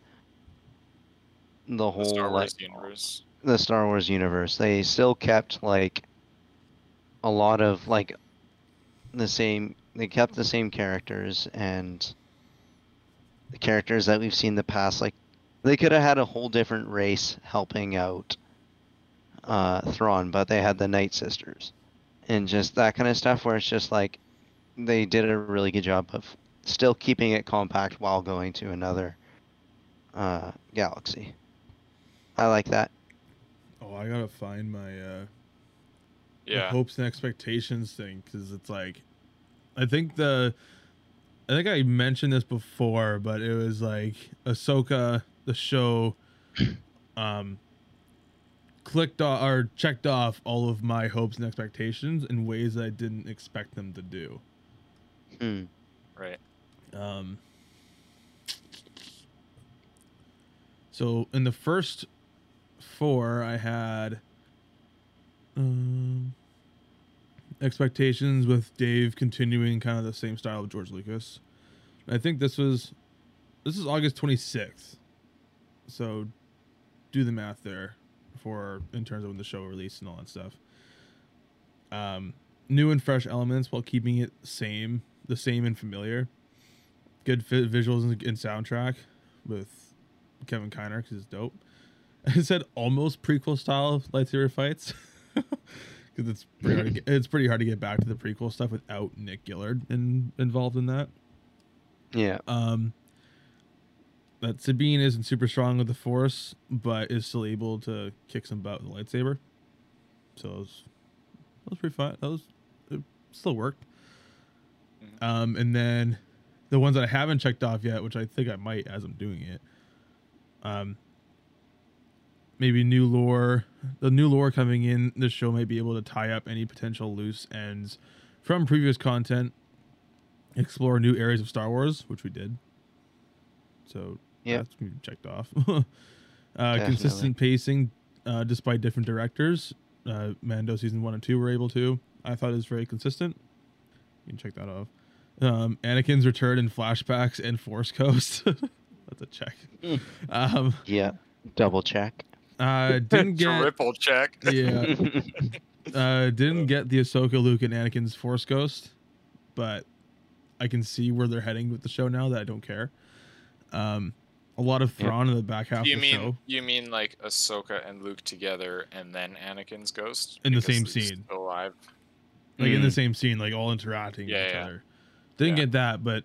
the whole Star Wars universe. The Star Wars universe. They still kept like a lot of like the same. They kept the same characters and the characters that we've seen in the past. Like they could have had a whole different race helping out Thrawn, but they had the Night Sisters and just that kind of stuff. Where it's just like they did a really good job of still keeping it compact while going to another galaxy. I like that. Oh, I gotta find my my hopes and expectations thing, because it's like, I think I mentioned this before, but it was like Ahsoka, the show, checked off all of my hopes and expectations in ways that I didn't expect them to do. Right. So in the first four, I had expectations with Dave continuing kind of the same style of George Lucas. And I think this is August 26th. So do the math there in terms of when the show released and all that stuff. New and fresh elements while keeping it the same and familiar. Good visuals and soundtrack with Kevin Kiner, because it's dope. It said almost prequel style lightsaber fights, because it's pretty hard to get back to the prequel stuff without Nick Gillard involved in that. Yeah. that Sabine isn't super strong with the Force, but is still able to kick some butt with a lightsaber. So that was pretty fun. It still worked. And then the ones that I haven't checked off yet, which I think I might as I'm doing it. Maybe new lore. The new lore coming in the show may be able to tie up any potential loose ends from previous content, explore new areas of Star Wars, which we did. So yep, that's been checked off. Consistent pacing despite different directors. Mando season 1 and 2 were able to. I thought it was very consistent. You can check that off. Anakin's return in flashbacks and Force Coast. That's a check. Yeah, double check. Didn't get triple check. Yeah. Didn't get the Ahsoka, Luke, and Anakin's Force Ghost, but I can see where they're heading with the show now that I don't care. A lot of Thrawn in the back half of the show. You mean like Ahsoka and Luke together and then Anakin's ghost? In the same scene. Still alive. Like in the same scene, like all interacting with each other. Didn't get that, but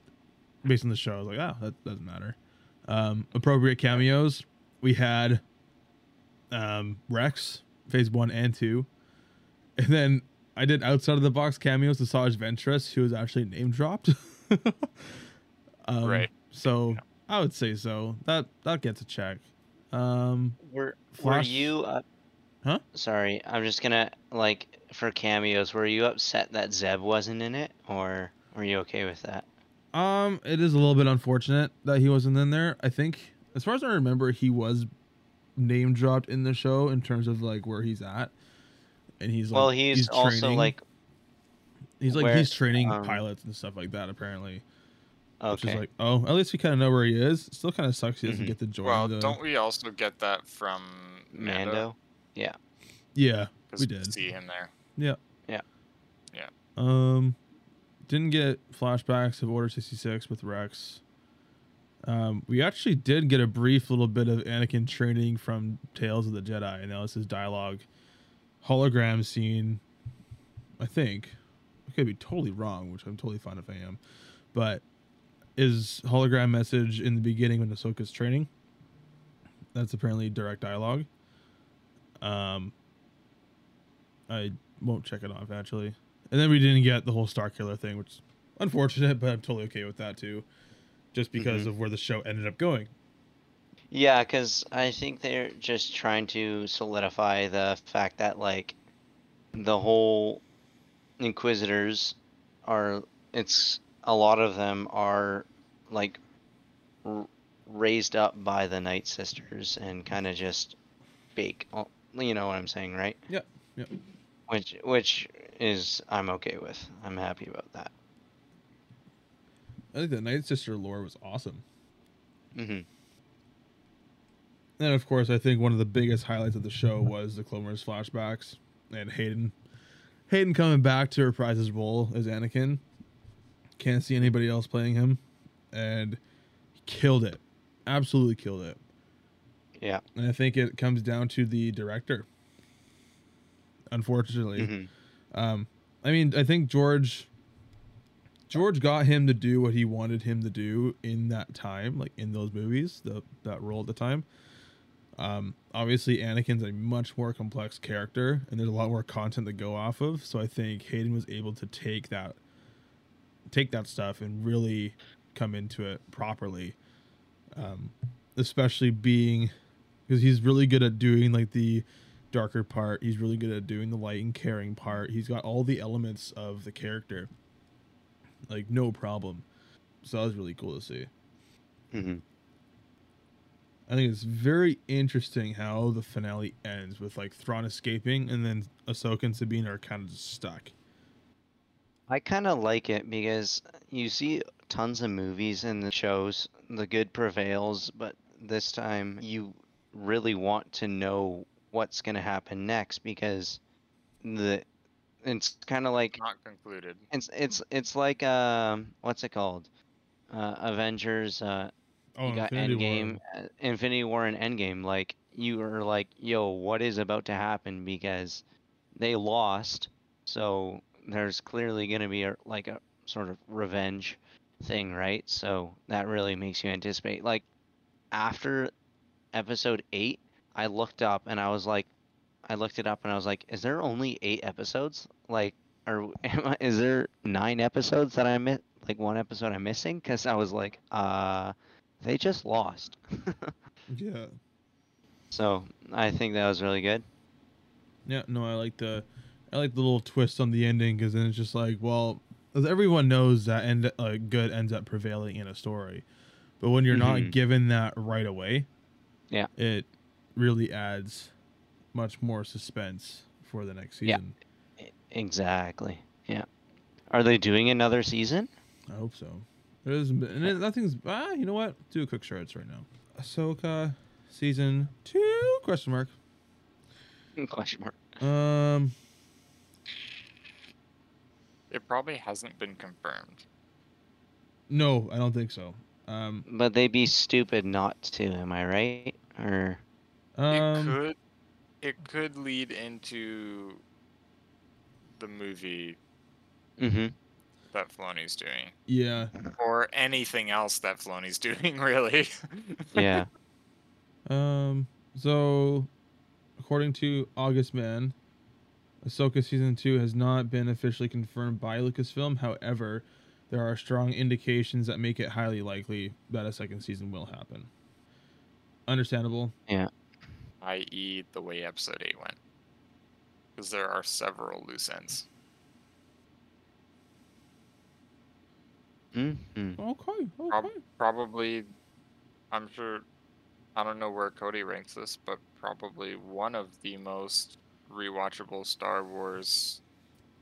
based on the show, I was like, oh, that doesn't matter. Appropriate cameos. We had Rex, phase 1 and 2. And then I did outside-of-the-box cameos to Sarge Ventress, who was actually name-dropped. Right. So I would say so. That gets a check. Were you... huh? Sorry, I'm just going to, like, for cameos, were you upset that Zeb wasn't in it, or were you okay with that? It is a little bit unfortunate that he wasn't in there, I think. As far as I remember, he was name-dropped in the show in terms of, like, where he's at. And he's like, well, he's also training. He's training pilots and stuff like that, apparently. Okay. Which is like, oh, at least we kind of know where he is. It still kind of sucks he doesn't get to join. Well, don't we also get that from Mando? Yeah. Yeah, we did see him there. Yeah. Yeah. Yeah. Didn't get flashbacks of Order 66 with Rex. We actually did get a brief little bit of Anakin training from Tales of the Jedi, and that was his dialogue. Hologram scene, I think. I could be totally wrong, which I'm totally fine if I am. But is hologram message in the beginning when Ahsoka's training? That's apparently direct dialogue. I won't check it off actually. And then we didn't get the whole Starkiller thing, which is unfortunate, but I'm totally okay with that too, just because of where the show ended up going. Yeah, because I think they're just trying to solidify the fact that, like, the whole Inquisitors are, it's, a lot of them are, like, raised up by the Night Sisters and kind of just fake, you know what I'm saying, right? Yeah, yeah. Which is, I'm okay with. I'm happy about that. I think the Night Sister lore was awesome. Mm-hmm. And, of course, I think one of the biggest highlights of the show was the Clone Wars flashbacks and Hayden coming back to reprise his role as Anakin. Can't see anybody else playing him. And he killed it. Absolutely killed it. Yeah. And I think it comes down to the director, unfortunately. I mean, I think George got him to do what he wanted him to do in that time, like in those movies, that role at the time. Obviously Anakin's a much more complex character and there's a lot more content to go off of. So I think Hayden was able to take that stuff and really come into it properly. Especially being, because he's really good at doing like the darker part. He's really good at doing the light and caring part. He's got all the elements of the character, like no problem. So that was really cool to see. I think it's very interesting how the finale ends with like Thrawn escaping and then Ahsoka and Sabine are kind of just stuck. I kind of like it because you see tons of movies and the shows, the good prevails, but this time you really want to know what's going to happen next because it's kind of like not concluded. It's like what's it called? Avengers. You got Endgame, Infinity War, and Endgame. Like, you were like, yo, what is about to happen? Because they lost, so there's clearly going to be a sort of revenge thing, right? So that really makes you anticipate. Like, after episode 8, I looked up and I was like, is there only 8 episodes? Like, or is there 9 episodes that I missed? Like, one episode I'm missing? Because I was like, they just lost. Yeah. So I think that was really good. Yeah, no, I like the little twist on the ending, because then it's just like, well, as everyone knows that good ends up prevailing in a story, but when you're not given that right away, yeah, it really adds much more suspense for the next season. Yeah, exactly. Yeah. Are they doing another season? I hope so. Nothing's. You know what? Do a quick charts right now. Ahsoka season 2? Question mark. It probably hasn't been confirmed. No, I don't think so. But they'd be stupid not to. Am I right? Or it could lead into the movie. Mm-hmm. That Filoni's doing. Yeah. Or anything else that Filoni's doing, really. Yeah. So, according to August Man, Ahsoka Season 2 has not been officially confirmed by Lucasfilm. However, there are strong indications that make it highly likely that a second season will happen. Understandable. Yeah. I.e. the way Episode 8 went. Because there are several loose ends. Mm-hmm. Okay. Probably, I'm sure, I don't know where Cody ranks this, but probably one of the most rewatchable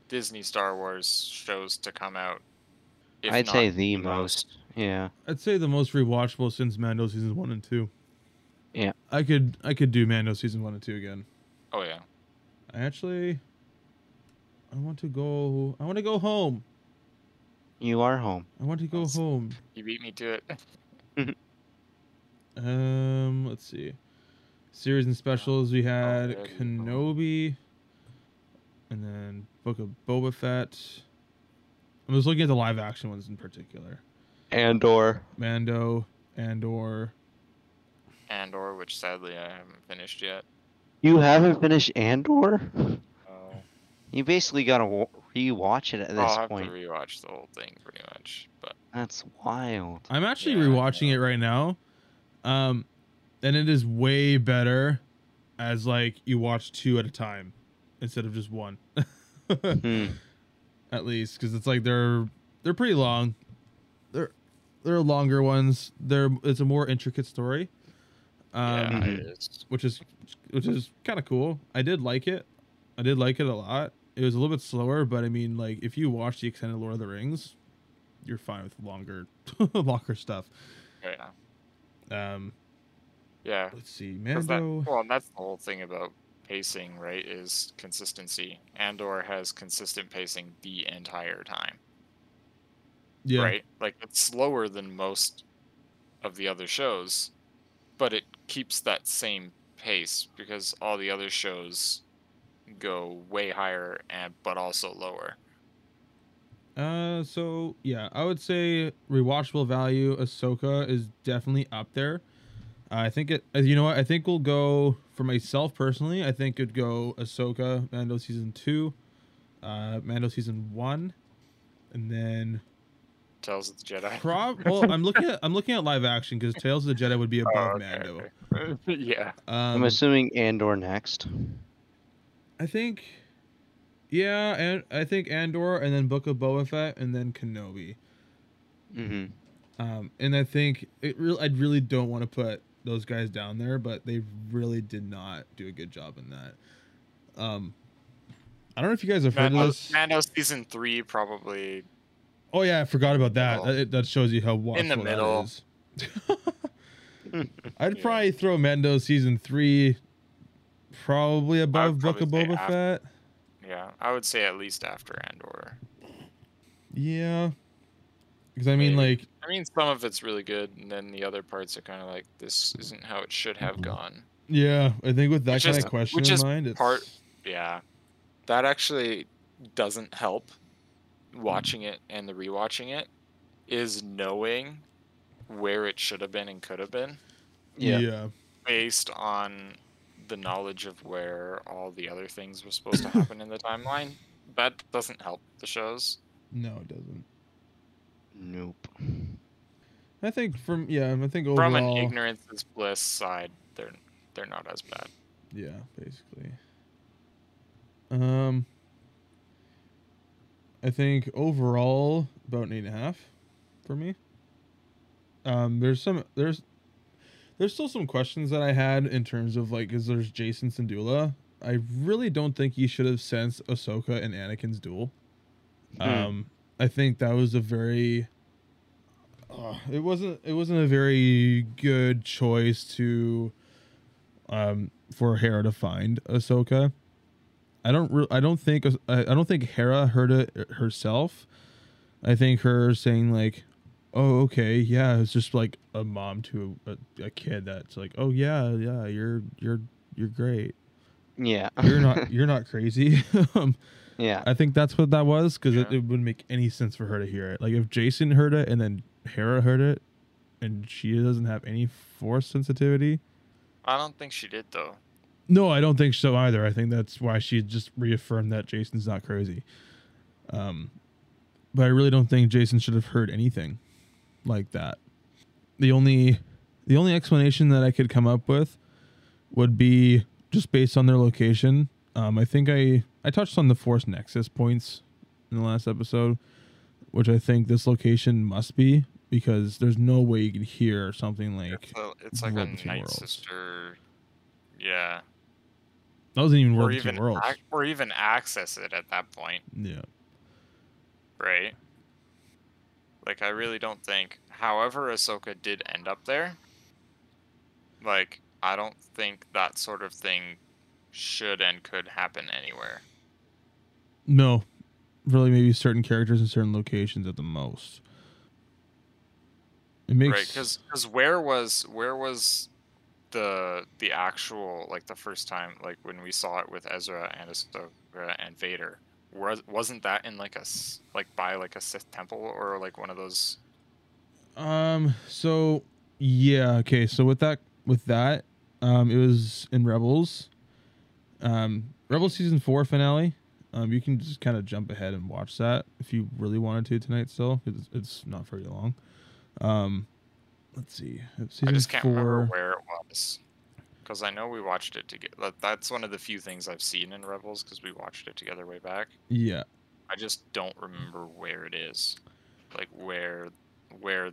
Disney Star Wars shows to come out. I'd say the most. Yeah. I'd say the most rewatchable since Mando Seasons 1 and 2. Yeah. I could do Mando Season 1 and 2 again. Oh, yeah. I want to go home. You are home. I want to go home. You beat me to it. Let's see. Series and specials. We had Kenobi, and then Book of Boba Fett. I was looking at the live action ones in particular. Andor, which sadly I haven't finished yet. You haven't finished Andor? You basically gotta rewatch it at this point. I'll have to rewatch the whole thing pretty much, but that's wild. I'm actually rewatching it right now, and it is way better as like you watch 2 at a time instead of just 1. At least, because it's like they're pretty long. They're longer ones. It's a more intricate story, which is kind of cool. I did like it a lot. It was a little bit slower, but I mean, like, if you watch the extended Lord of the Rings, you're fine with longer stuff. Yeah. Yeah. Let's see, Mando. And that's the whole thing about pacing, right? Is consistency. Andor has consistent pacing the entire time. Yeah. Right. Like, it's slower than most of the other shows, but it keeps that same pace because all the other shows go way higher but also lower. So yeah, I would say rewatchable value, Ahsoka is definitely up there. I think it. You know what? I think we'll go, for myself personally, I think it'd go Ahsoka, Mando Season 2, Mando Season 1, and then Tales of the Jedi. Well, I'm looking at live action because Tales of the Jedi would be above Mando. Okay. Yeah. I'm assuming Andor next. I think Andor, and then Book of Boba Fett, and then Kenobi. And I think I really don't want to put those guys down there, but they really did not do a good job in that. I don't know if you guys have heard of this. Mando Season 3 probably. Oh yeah, I forgot about that. That shows you how watchable in the middle. That is. I'd probably throw Mando Season 3. Probably above Book of Boba Fett. Yeah, I would say at least after Andor. Yeah, because I mean, some of it's really good, and then the other parts are kind of like, this isn't how it should have gone. Yeah, I think with that kind of question in mind, that actually doesn't help. Watching it and the rewatching it is knowing where it should have been and could have been. Yeah. Based on the knowledge of where all the other things were supposed to happen in the timeline. That doesn't help the shows. No, it doesn't. Nope. I think I think overall, from an ignorance is bliss side, they're not as bad. Yeah, basically. I think overall about 8.5 for me. There's still some questions that I had in terms of like, is there's Jacen Syndulla. I really don't think he should have sensed Ahsoka and Anakin's duel. I think that was a very it wasn't a very good choice to for Hera to find Ahsoka. I don't think Hera heard it herself. I think her saying like, oh, okay, yeah, it's just like a mom to a kid that's like, oh yeah, you're great. Yeah. You're not crazy. Yeah. I think that's what that was, because it wouldn't make any sense for her to hear it. Like if Jacen heard it and then Hera heard it and she doesn't have any force sensitivity. I don't think she did though. No, I don't think so either. I think that's why she just reaffirmed that Jacen's not crazy. But I really don't think Jacen should have heard anything like that. The only explanation that I could come up with would be just based on their location. I think I touched on the Force Nexus points in the last episode, which I think this location must be, because there's no way you could hear something like it's like a Night Sister. Yeah, that wasn't even World of Worlds, or even access it at that point. Yeah, right. Like I really don't think. However, Ahsoka did end up there. Like, I don't think that sort of thing should and could happen anywhere. No. Really, maybe certain characters in certain locations at the most. It makes... Right, because where was the actual, like, the first time, like, when we saw it with Ezra and Ahsoka and Vader? Wasn't that in, like, by a Sith temple or, like, one of those... So, yeah, okay, so with that, it was in Rebels. Rebels Season 4 finale. You can just kind of jump ahead and watch that if you really wanted to tonight still. It's not very long. Let's see. Season I just can't 4. Remember where it was, because I know we watched it together. That's one of the few things I've seen in Rebels, because we watched it together way back. Yeah. I just don't remember where it is. Like, where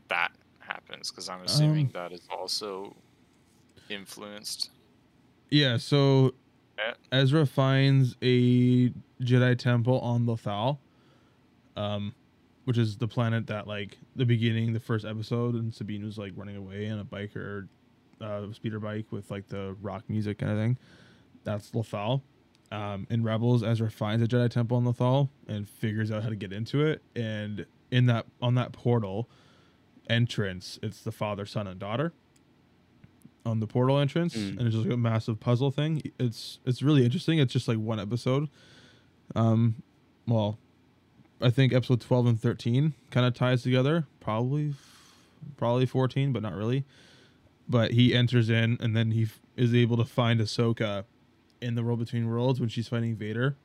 that happens, because I'm assuming that is also... influenced. Yeah, so Ezra finds a Jedi temple on Lothal, which is the planet that, like, the first episode, and Sabine was like running away on a bike or speeder bike with like the rock music kind of thing. That's Lothal. In Rebels, Ezra finds a Jedi temple on Lothal and figures out how to get into it, and on that portal entrance, it's the father, son, and daughter on the portal entrance. And it's just like a massive puzzle thing. It's really interesting. It's just like one episode. Well, I think episode 12 and 13 kind of ties together, probably 14, but not really. But he enters in, and then he is able to find Ahsoka in the World Between Worlds when she's fighting Vader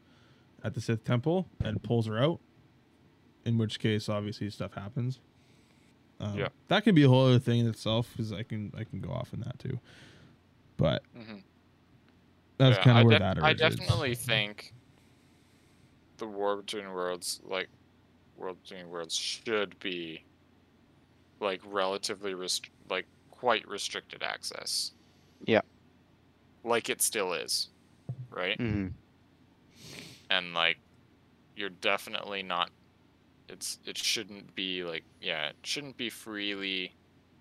at the Sith temple, and pulls her out, in which case obviously stuff happens. Yeah, that could be a whole other thing in itself, because I can go off on that too, but that's kind of where that originates. I definitely think the World Between Worlds should be like relatively quite restricted access. Yeah, like it still is, right? Mm-hmm. And like you're definitely not. It shouldn't be like, yeah, it shouldn't be freely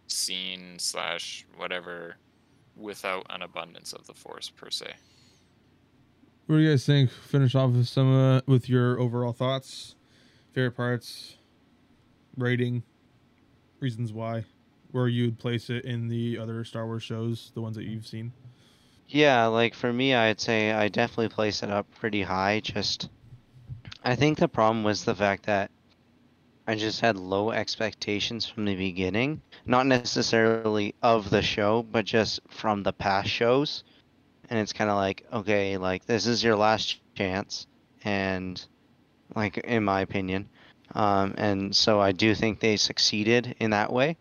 seen / whatever without an abundance of the Force per se. What do you guys think? Finish off with some with your overall thoughts, favorite parts, rating, reasons why, where you'd place it in the other Star Wars shows, the ones that you've seen. Yeah, like for me, I'd say I definitely place it up pretty high. Just I think the problem was the fact that I just had low expectations from the beginning, not necessarily of the show, but just from the past shows. And it's kind of like, okay, like, this is your last chance, and, like, in my opinion. And so I do think they succeeded in that way.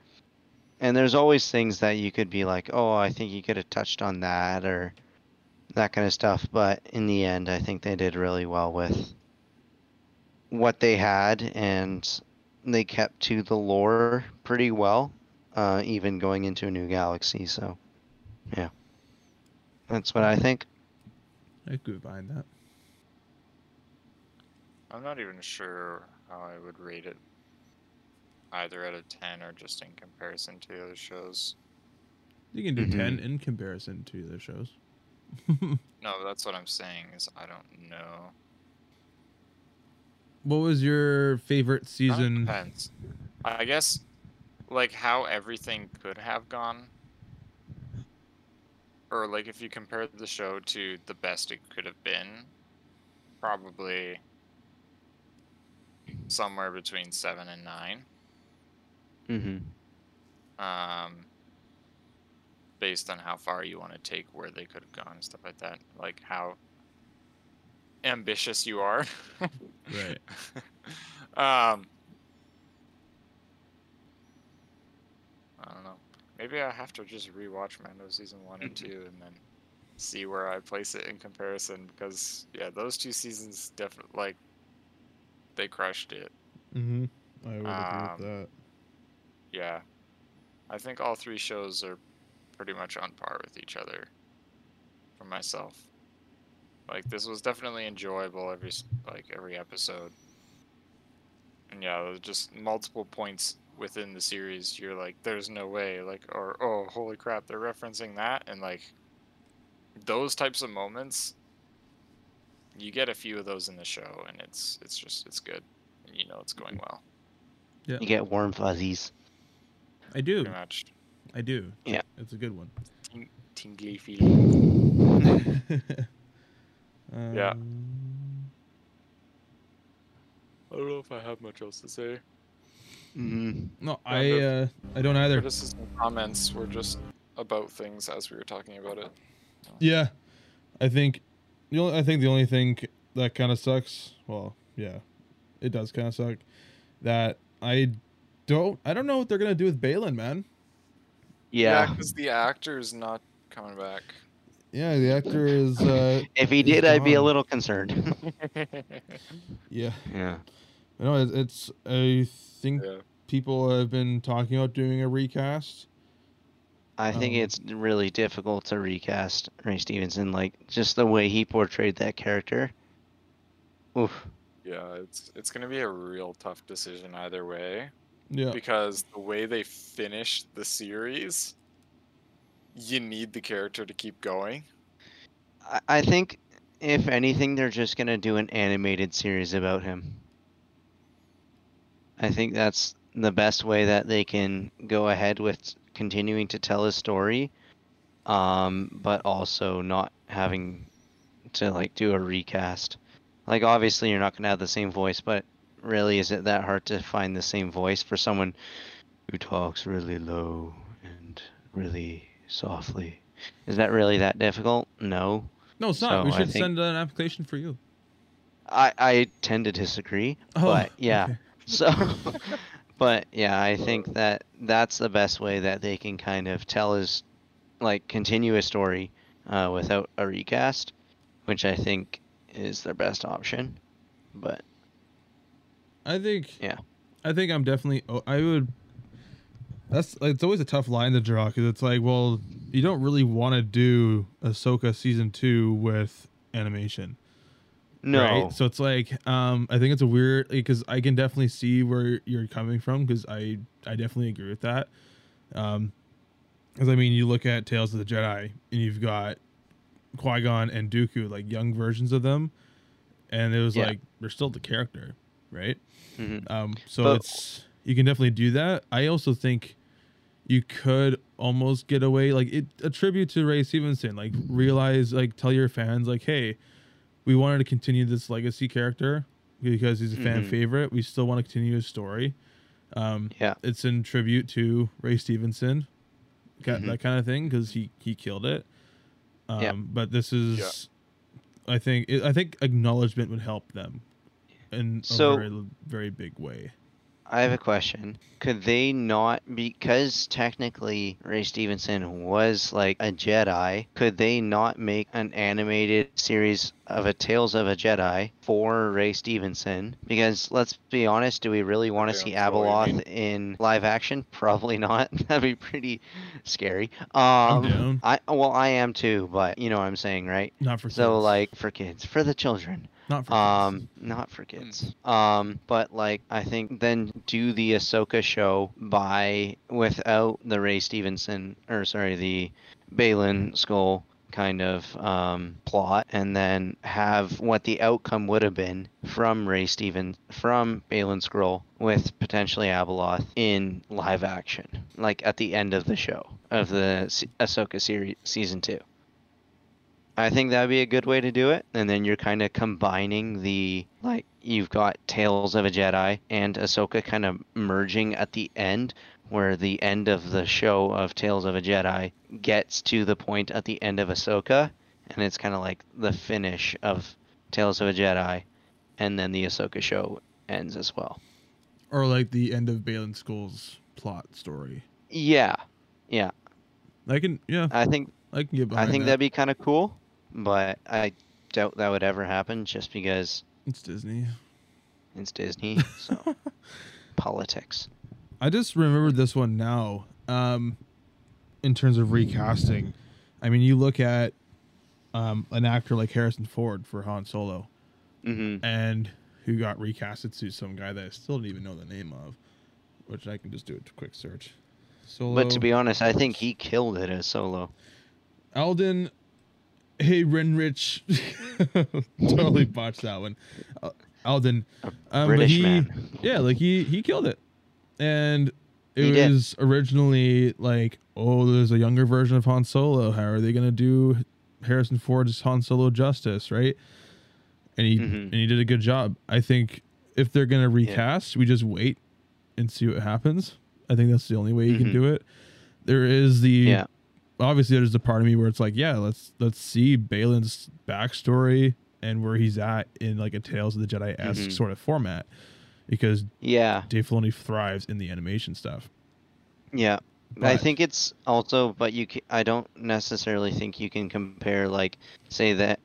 And there's always things that you could be like, oh, I think you could have touched on that, or that kind of stuff. But in the end, I think they did really well with what they had, and they kept to the lore pretty well, even going into a new galaxy. So, yeah. That's what I think. I could find that. I'm not even sure how I would rate it, either out of 10 or just in comparison to the other shows. You can do 10 in comparison to the shows. No, that's what I'm saying, is I don't know. What was your favorite season? Depends. I guess, like, how everything could have gone. Or, like, if you compared the show to the best it could have been, probably somewhere between 7 and 9. Based on how far you want to take where they could have gone and stuff like that, like how ambitious you are. Right. I don't know. Maybe I have to just rewatch Mando season 1 and 2 and then see where I place it in comparison, because yeah, those two seasons definitely, like, they crushed it. I would agree with that. Yeah, I think all three shows are pretty much on par with each other. For myself, like, this was definitely enjoyable every episode. And yeah, there's just multiple points within the series you're like, there's no way, like, or oh, holy crap, they're referencing that, and like those types of moments. You get a few of those in the show, and it's good, and you know it's going well. Yeah, you get warm fuzzies. I do. Pretty much. I do. Yeah, it's a good one. Tingly feeling. Yeah. I don't know if I have much else to say. No, I don't either. Criticism comments were just about things as we were talking about it. Yeah, I think the only thing that kind of sucks, well, yeah, it does kind of suck, that I don't know what they're gonna do with Baylan, man. Yeah, because the actor is not coming back. Yeah, the actor is. If he did, I'd be a little concerned. Yeah. Yeah. You know, it's. I think people have been talking about doing a recast. I think it's really difficult to recast Ray Stevenson, like, just the way he portrayed that character. Oof. Yeah, it's going to be a real tough decision either way. Yeah. Because the way they finish the series, you need the character to keep going. I think, if anything, they're just going to do an animated series about him. I think that's the best way that they can go ahead with continuing to tell his story, but also not having to, like, do a recast. Like, obviously you're not gonna have the same voice, but really, is it that hard to find the same voice for someone who talks really low and really softly? Is that really that difficult? No, it's not. So we should send an application for you. I tend to disagree. But yeah, okay. So but yeah, I think that that's the best way that they can kind of tell his, like, continue his story without a recast, which I think is their best option. But I think, yeah, I think I'm definitely, I would, that's, like, it's always a tough line to draw, because it's like, well, you don't really want to do Ahsoka season 2 with animation. No. Right? So it's like, I think it's a weird, because I can definitely see where you're coming from, because I definitely agree with that. Because, I mean, you look at Tales of the Jedi, and you've got Qui-Gon and Dooku, like, young versions of them, and it was like, they're still the character, right? So it's, you can definitely do that. I also think you could almost get away, like, it a tribute to Ray Stevenson, like, realize, like, tell your fans, like, hey, we wanted to continue this legacy character. because he's a fan favorite. We still want to continue his story. It's in tribute to Ray Stevenson, that kind of thing, because he killed it. But this is, I think acknowledgement would help them in a very, very big way. I have a question. Could they not, because technically Ray Stevenson was like a Jedi, could they not make an animated series of a Tales of a Jedi for Ray Stevenson? Because let's be honest, do we really want to see Abeloth in live action? Probably not. That'd be pretty scary. I am too, but you know what I'm saying, right? Not for kids. So like for kids, for the children. Not for kids. Not for kids. But like I think then do the Ahsoka show without the Ray Stevenson the Baylan Skoll kind of plot, and then have what the outcome would have been from Baylan Skoll with potentially Abeloth in live action, like at the end of the show of the Ahsoka series season 2. I think that would be a good way to do it. And then you're kind of combining you've got Tales of a Jedi and Ahsoka kind of merging at the end, where the end of the show of Tales of a Jedi gets to the point at the end of Ahsoka. And it's kind of like the finish of Tales of a Jedi. And then the Ahsoka show ends as well. Or like the end of Baylan Skoll's plot story. Yeah. Yeah. I can get behind that. I think that'd be kind of cool. But I doubt that would ever happen, just because it's Disney. So politics. I just remembered this one now. In terms of recasting, I mean, you look at an actor like Harrison Ford for Han Solo, and who got recasted to some guy that I still don't even know the name of, which I can just do a quick search. Solo. But to be honest, I think he killed it as Solo. Alden Ehrenreich. Totally botched that one. Alden. British man. Yeah, like he killed it. And it was originally like, oh, there's a younger version of Han Solo. How are they going to do Harrison Ford's Han Solo justice, right? And he did a good job. I think if they're going to recast, we just wait and see what happens. I think that's the only way you can do it. There is the... Yeah. Obviously, there's a part of me where it's like, yeah, let's see Baylan's backstory and where he's at in like a Tales of the Jedi-esque sort of format, because Dave Filoni thrives in the animation stuff. Yeah, but I think it's also, I don't necessarily think you can compare like the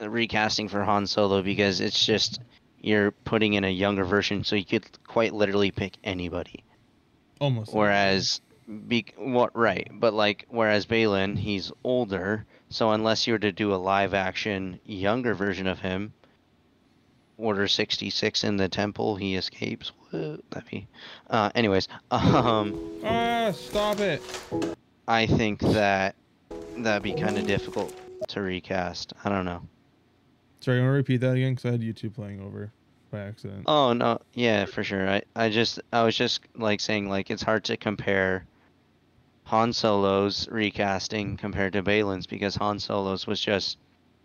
recasting for Han Solo, because it's just you're putting in a younger version, so you could quite literally pick anybody. Almost. Whereas. Whereas Baylan, he's older, so unless you were to do a live action younger version of him, Order 66 in the temple, he escapes. Stop it. I think that'd be kind of difficult to recast. I don't know. Sorry, I'm gonna repeat that again because I had YouTube playing over. By accident. Oh no, yeah, for sure. I was just like saying, like, it's hard to compare Han Solo's recasting compared to Baylan's, because Han Solo's was just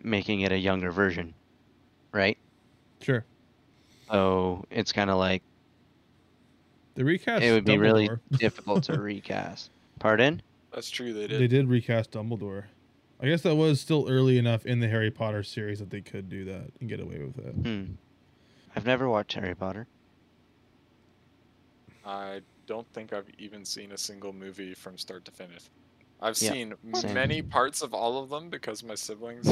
making it a younger version, right? Sure. So it's kind of like the recast. It would be really difficult to recast. Pardon? That's true. They did recast Dumbledore. I guess that was still early enough in the Harry Potter series that they could do that and get away with it. I've never watched Harry Potter. I don't think I've even seen a single movie from start to finish. I've seen many parts of all of them because my siblings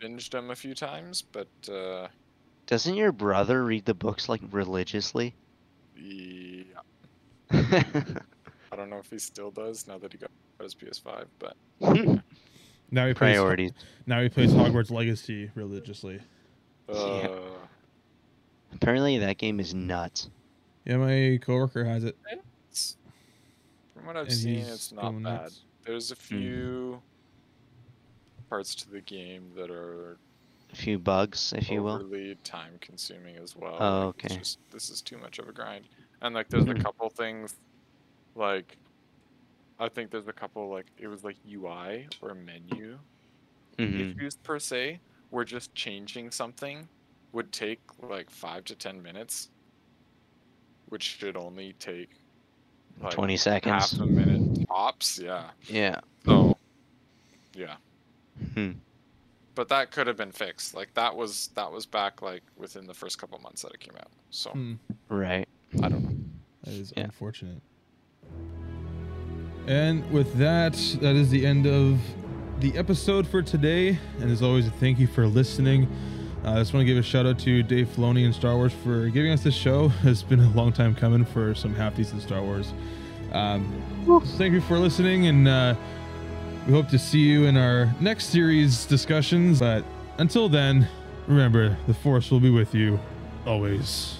binged them a few times, but... Doesn't your brother read the books, like, religiously? Yeah. I don't know if he still does now that he got his PS5, but... Now he plays Hogwarts Legacy religiously. Apparently that game is nuts. Yeah, my coworker has it. From what I've seen, it's not bad. Nuts. There's a few parts to the game that are a few bugs, if you will. Overly time consuming as well. Oh, okay. It's just, this is too much of a grind. And like there's a couple things like it was like UI or menu issues per se, where just changing something would take like 5 to 10 minutes, which should only take like 20 seconds. Half a minute tops, yeah. Yeah. So, yeah. Hmm. But that could have been fixed. Like that was back like within the first couple months that it came out. So right. I don't know. That is unfortunate. And with that, that is the end of the episode for today. And as always, thank you for listening. I just want to give a shout out to Dave Filoni and Star Wars for giving us this show. It's been a long time coming for some half-decent Star Wars. Thank you for listening, and we hope to see you in our next series discussions. But until then, remember, the Force will be with you always.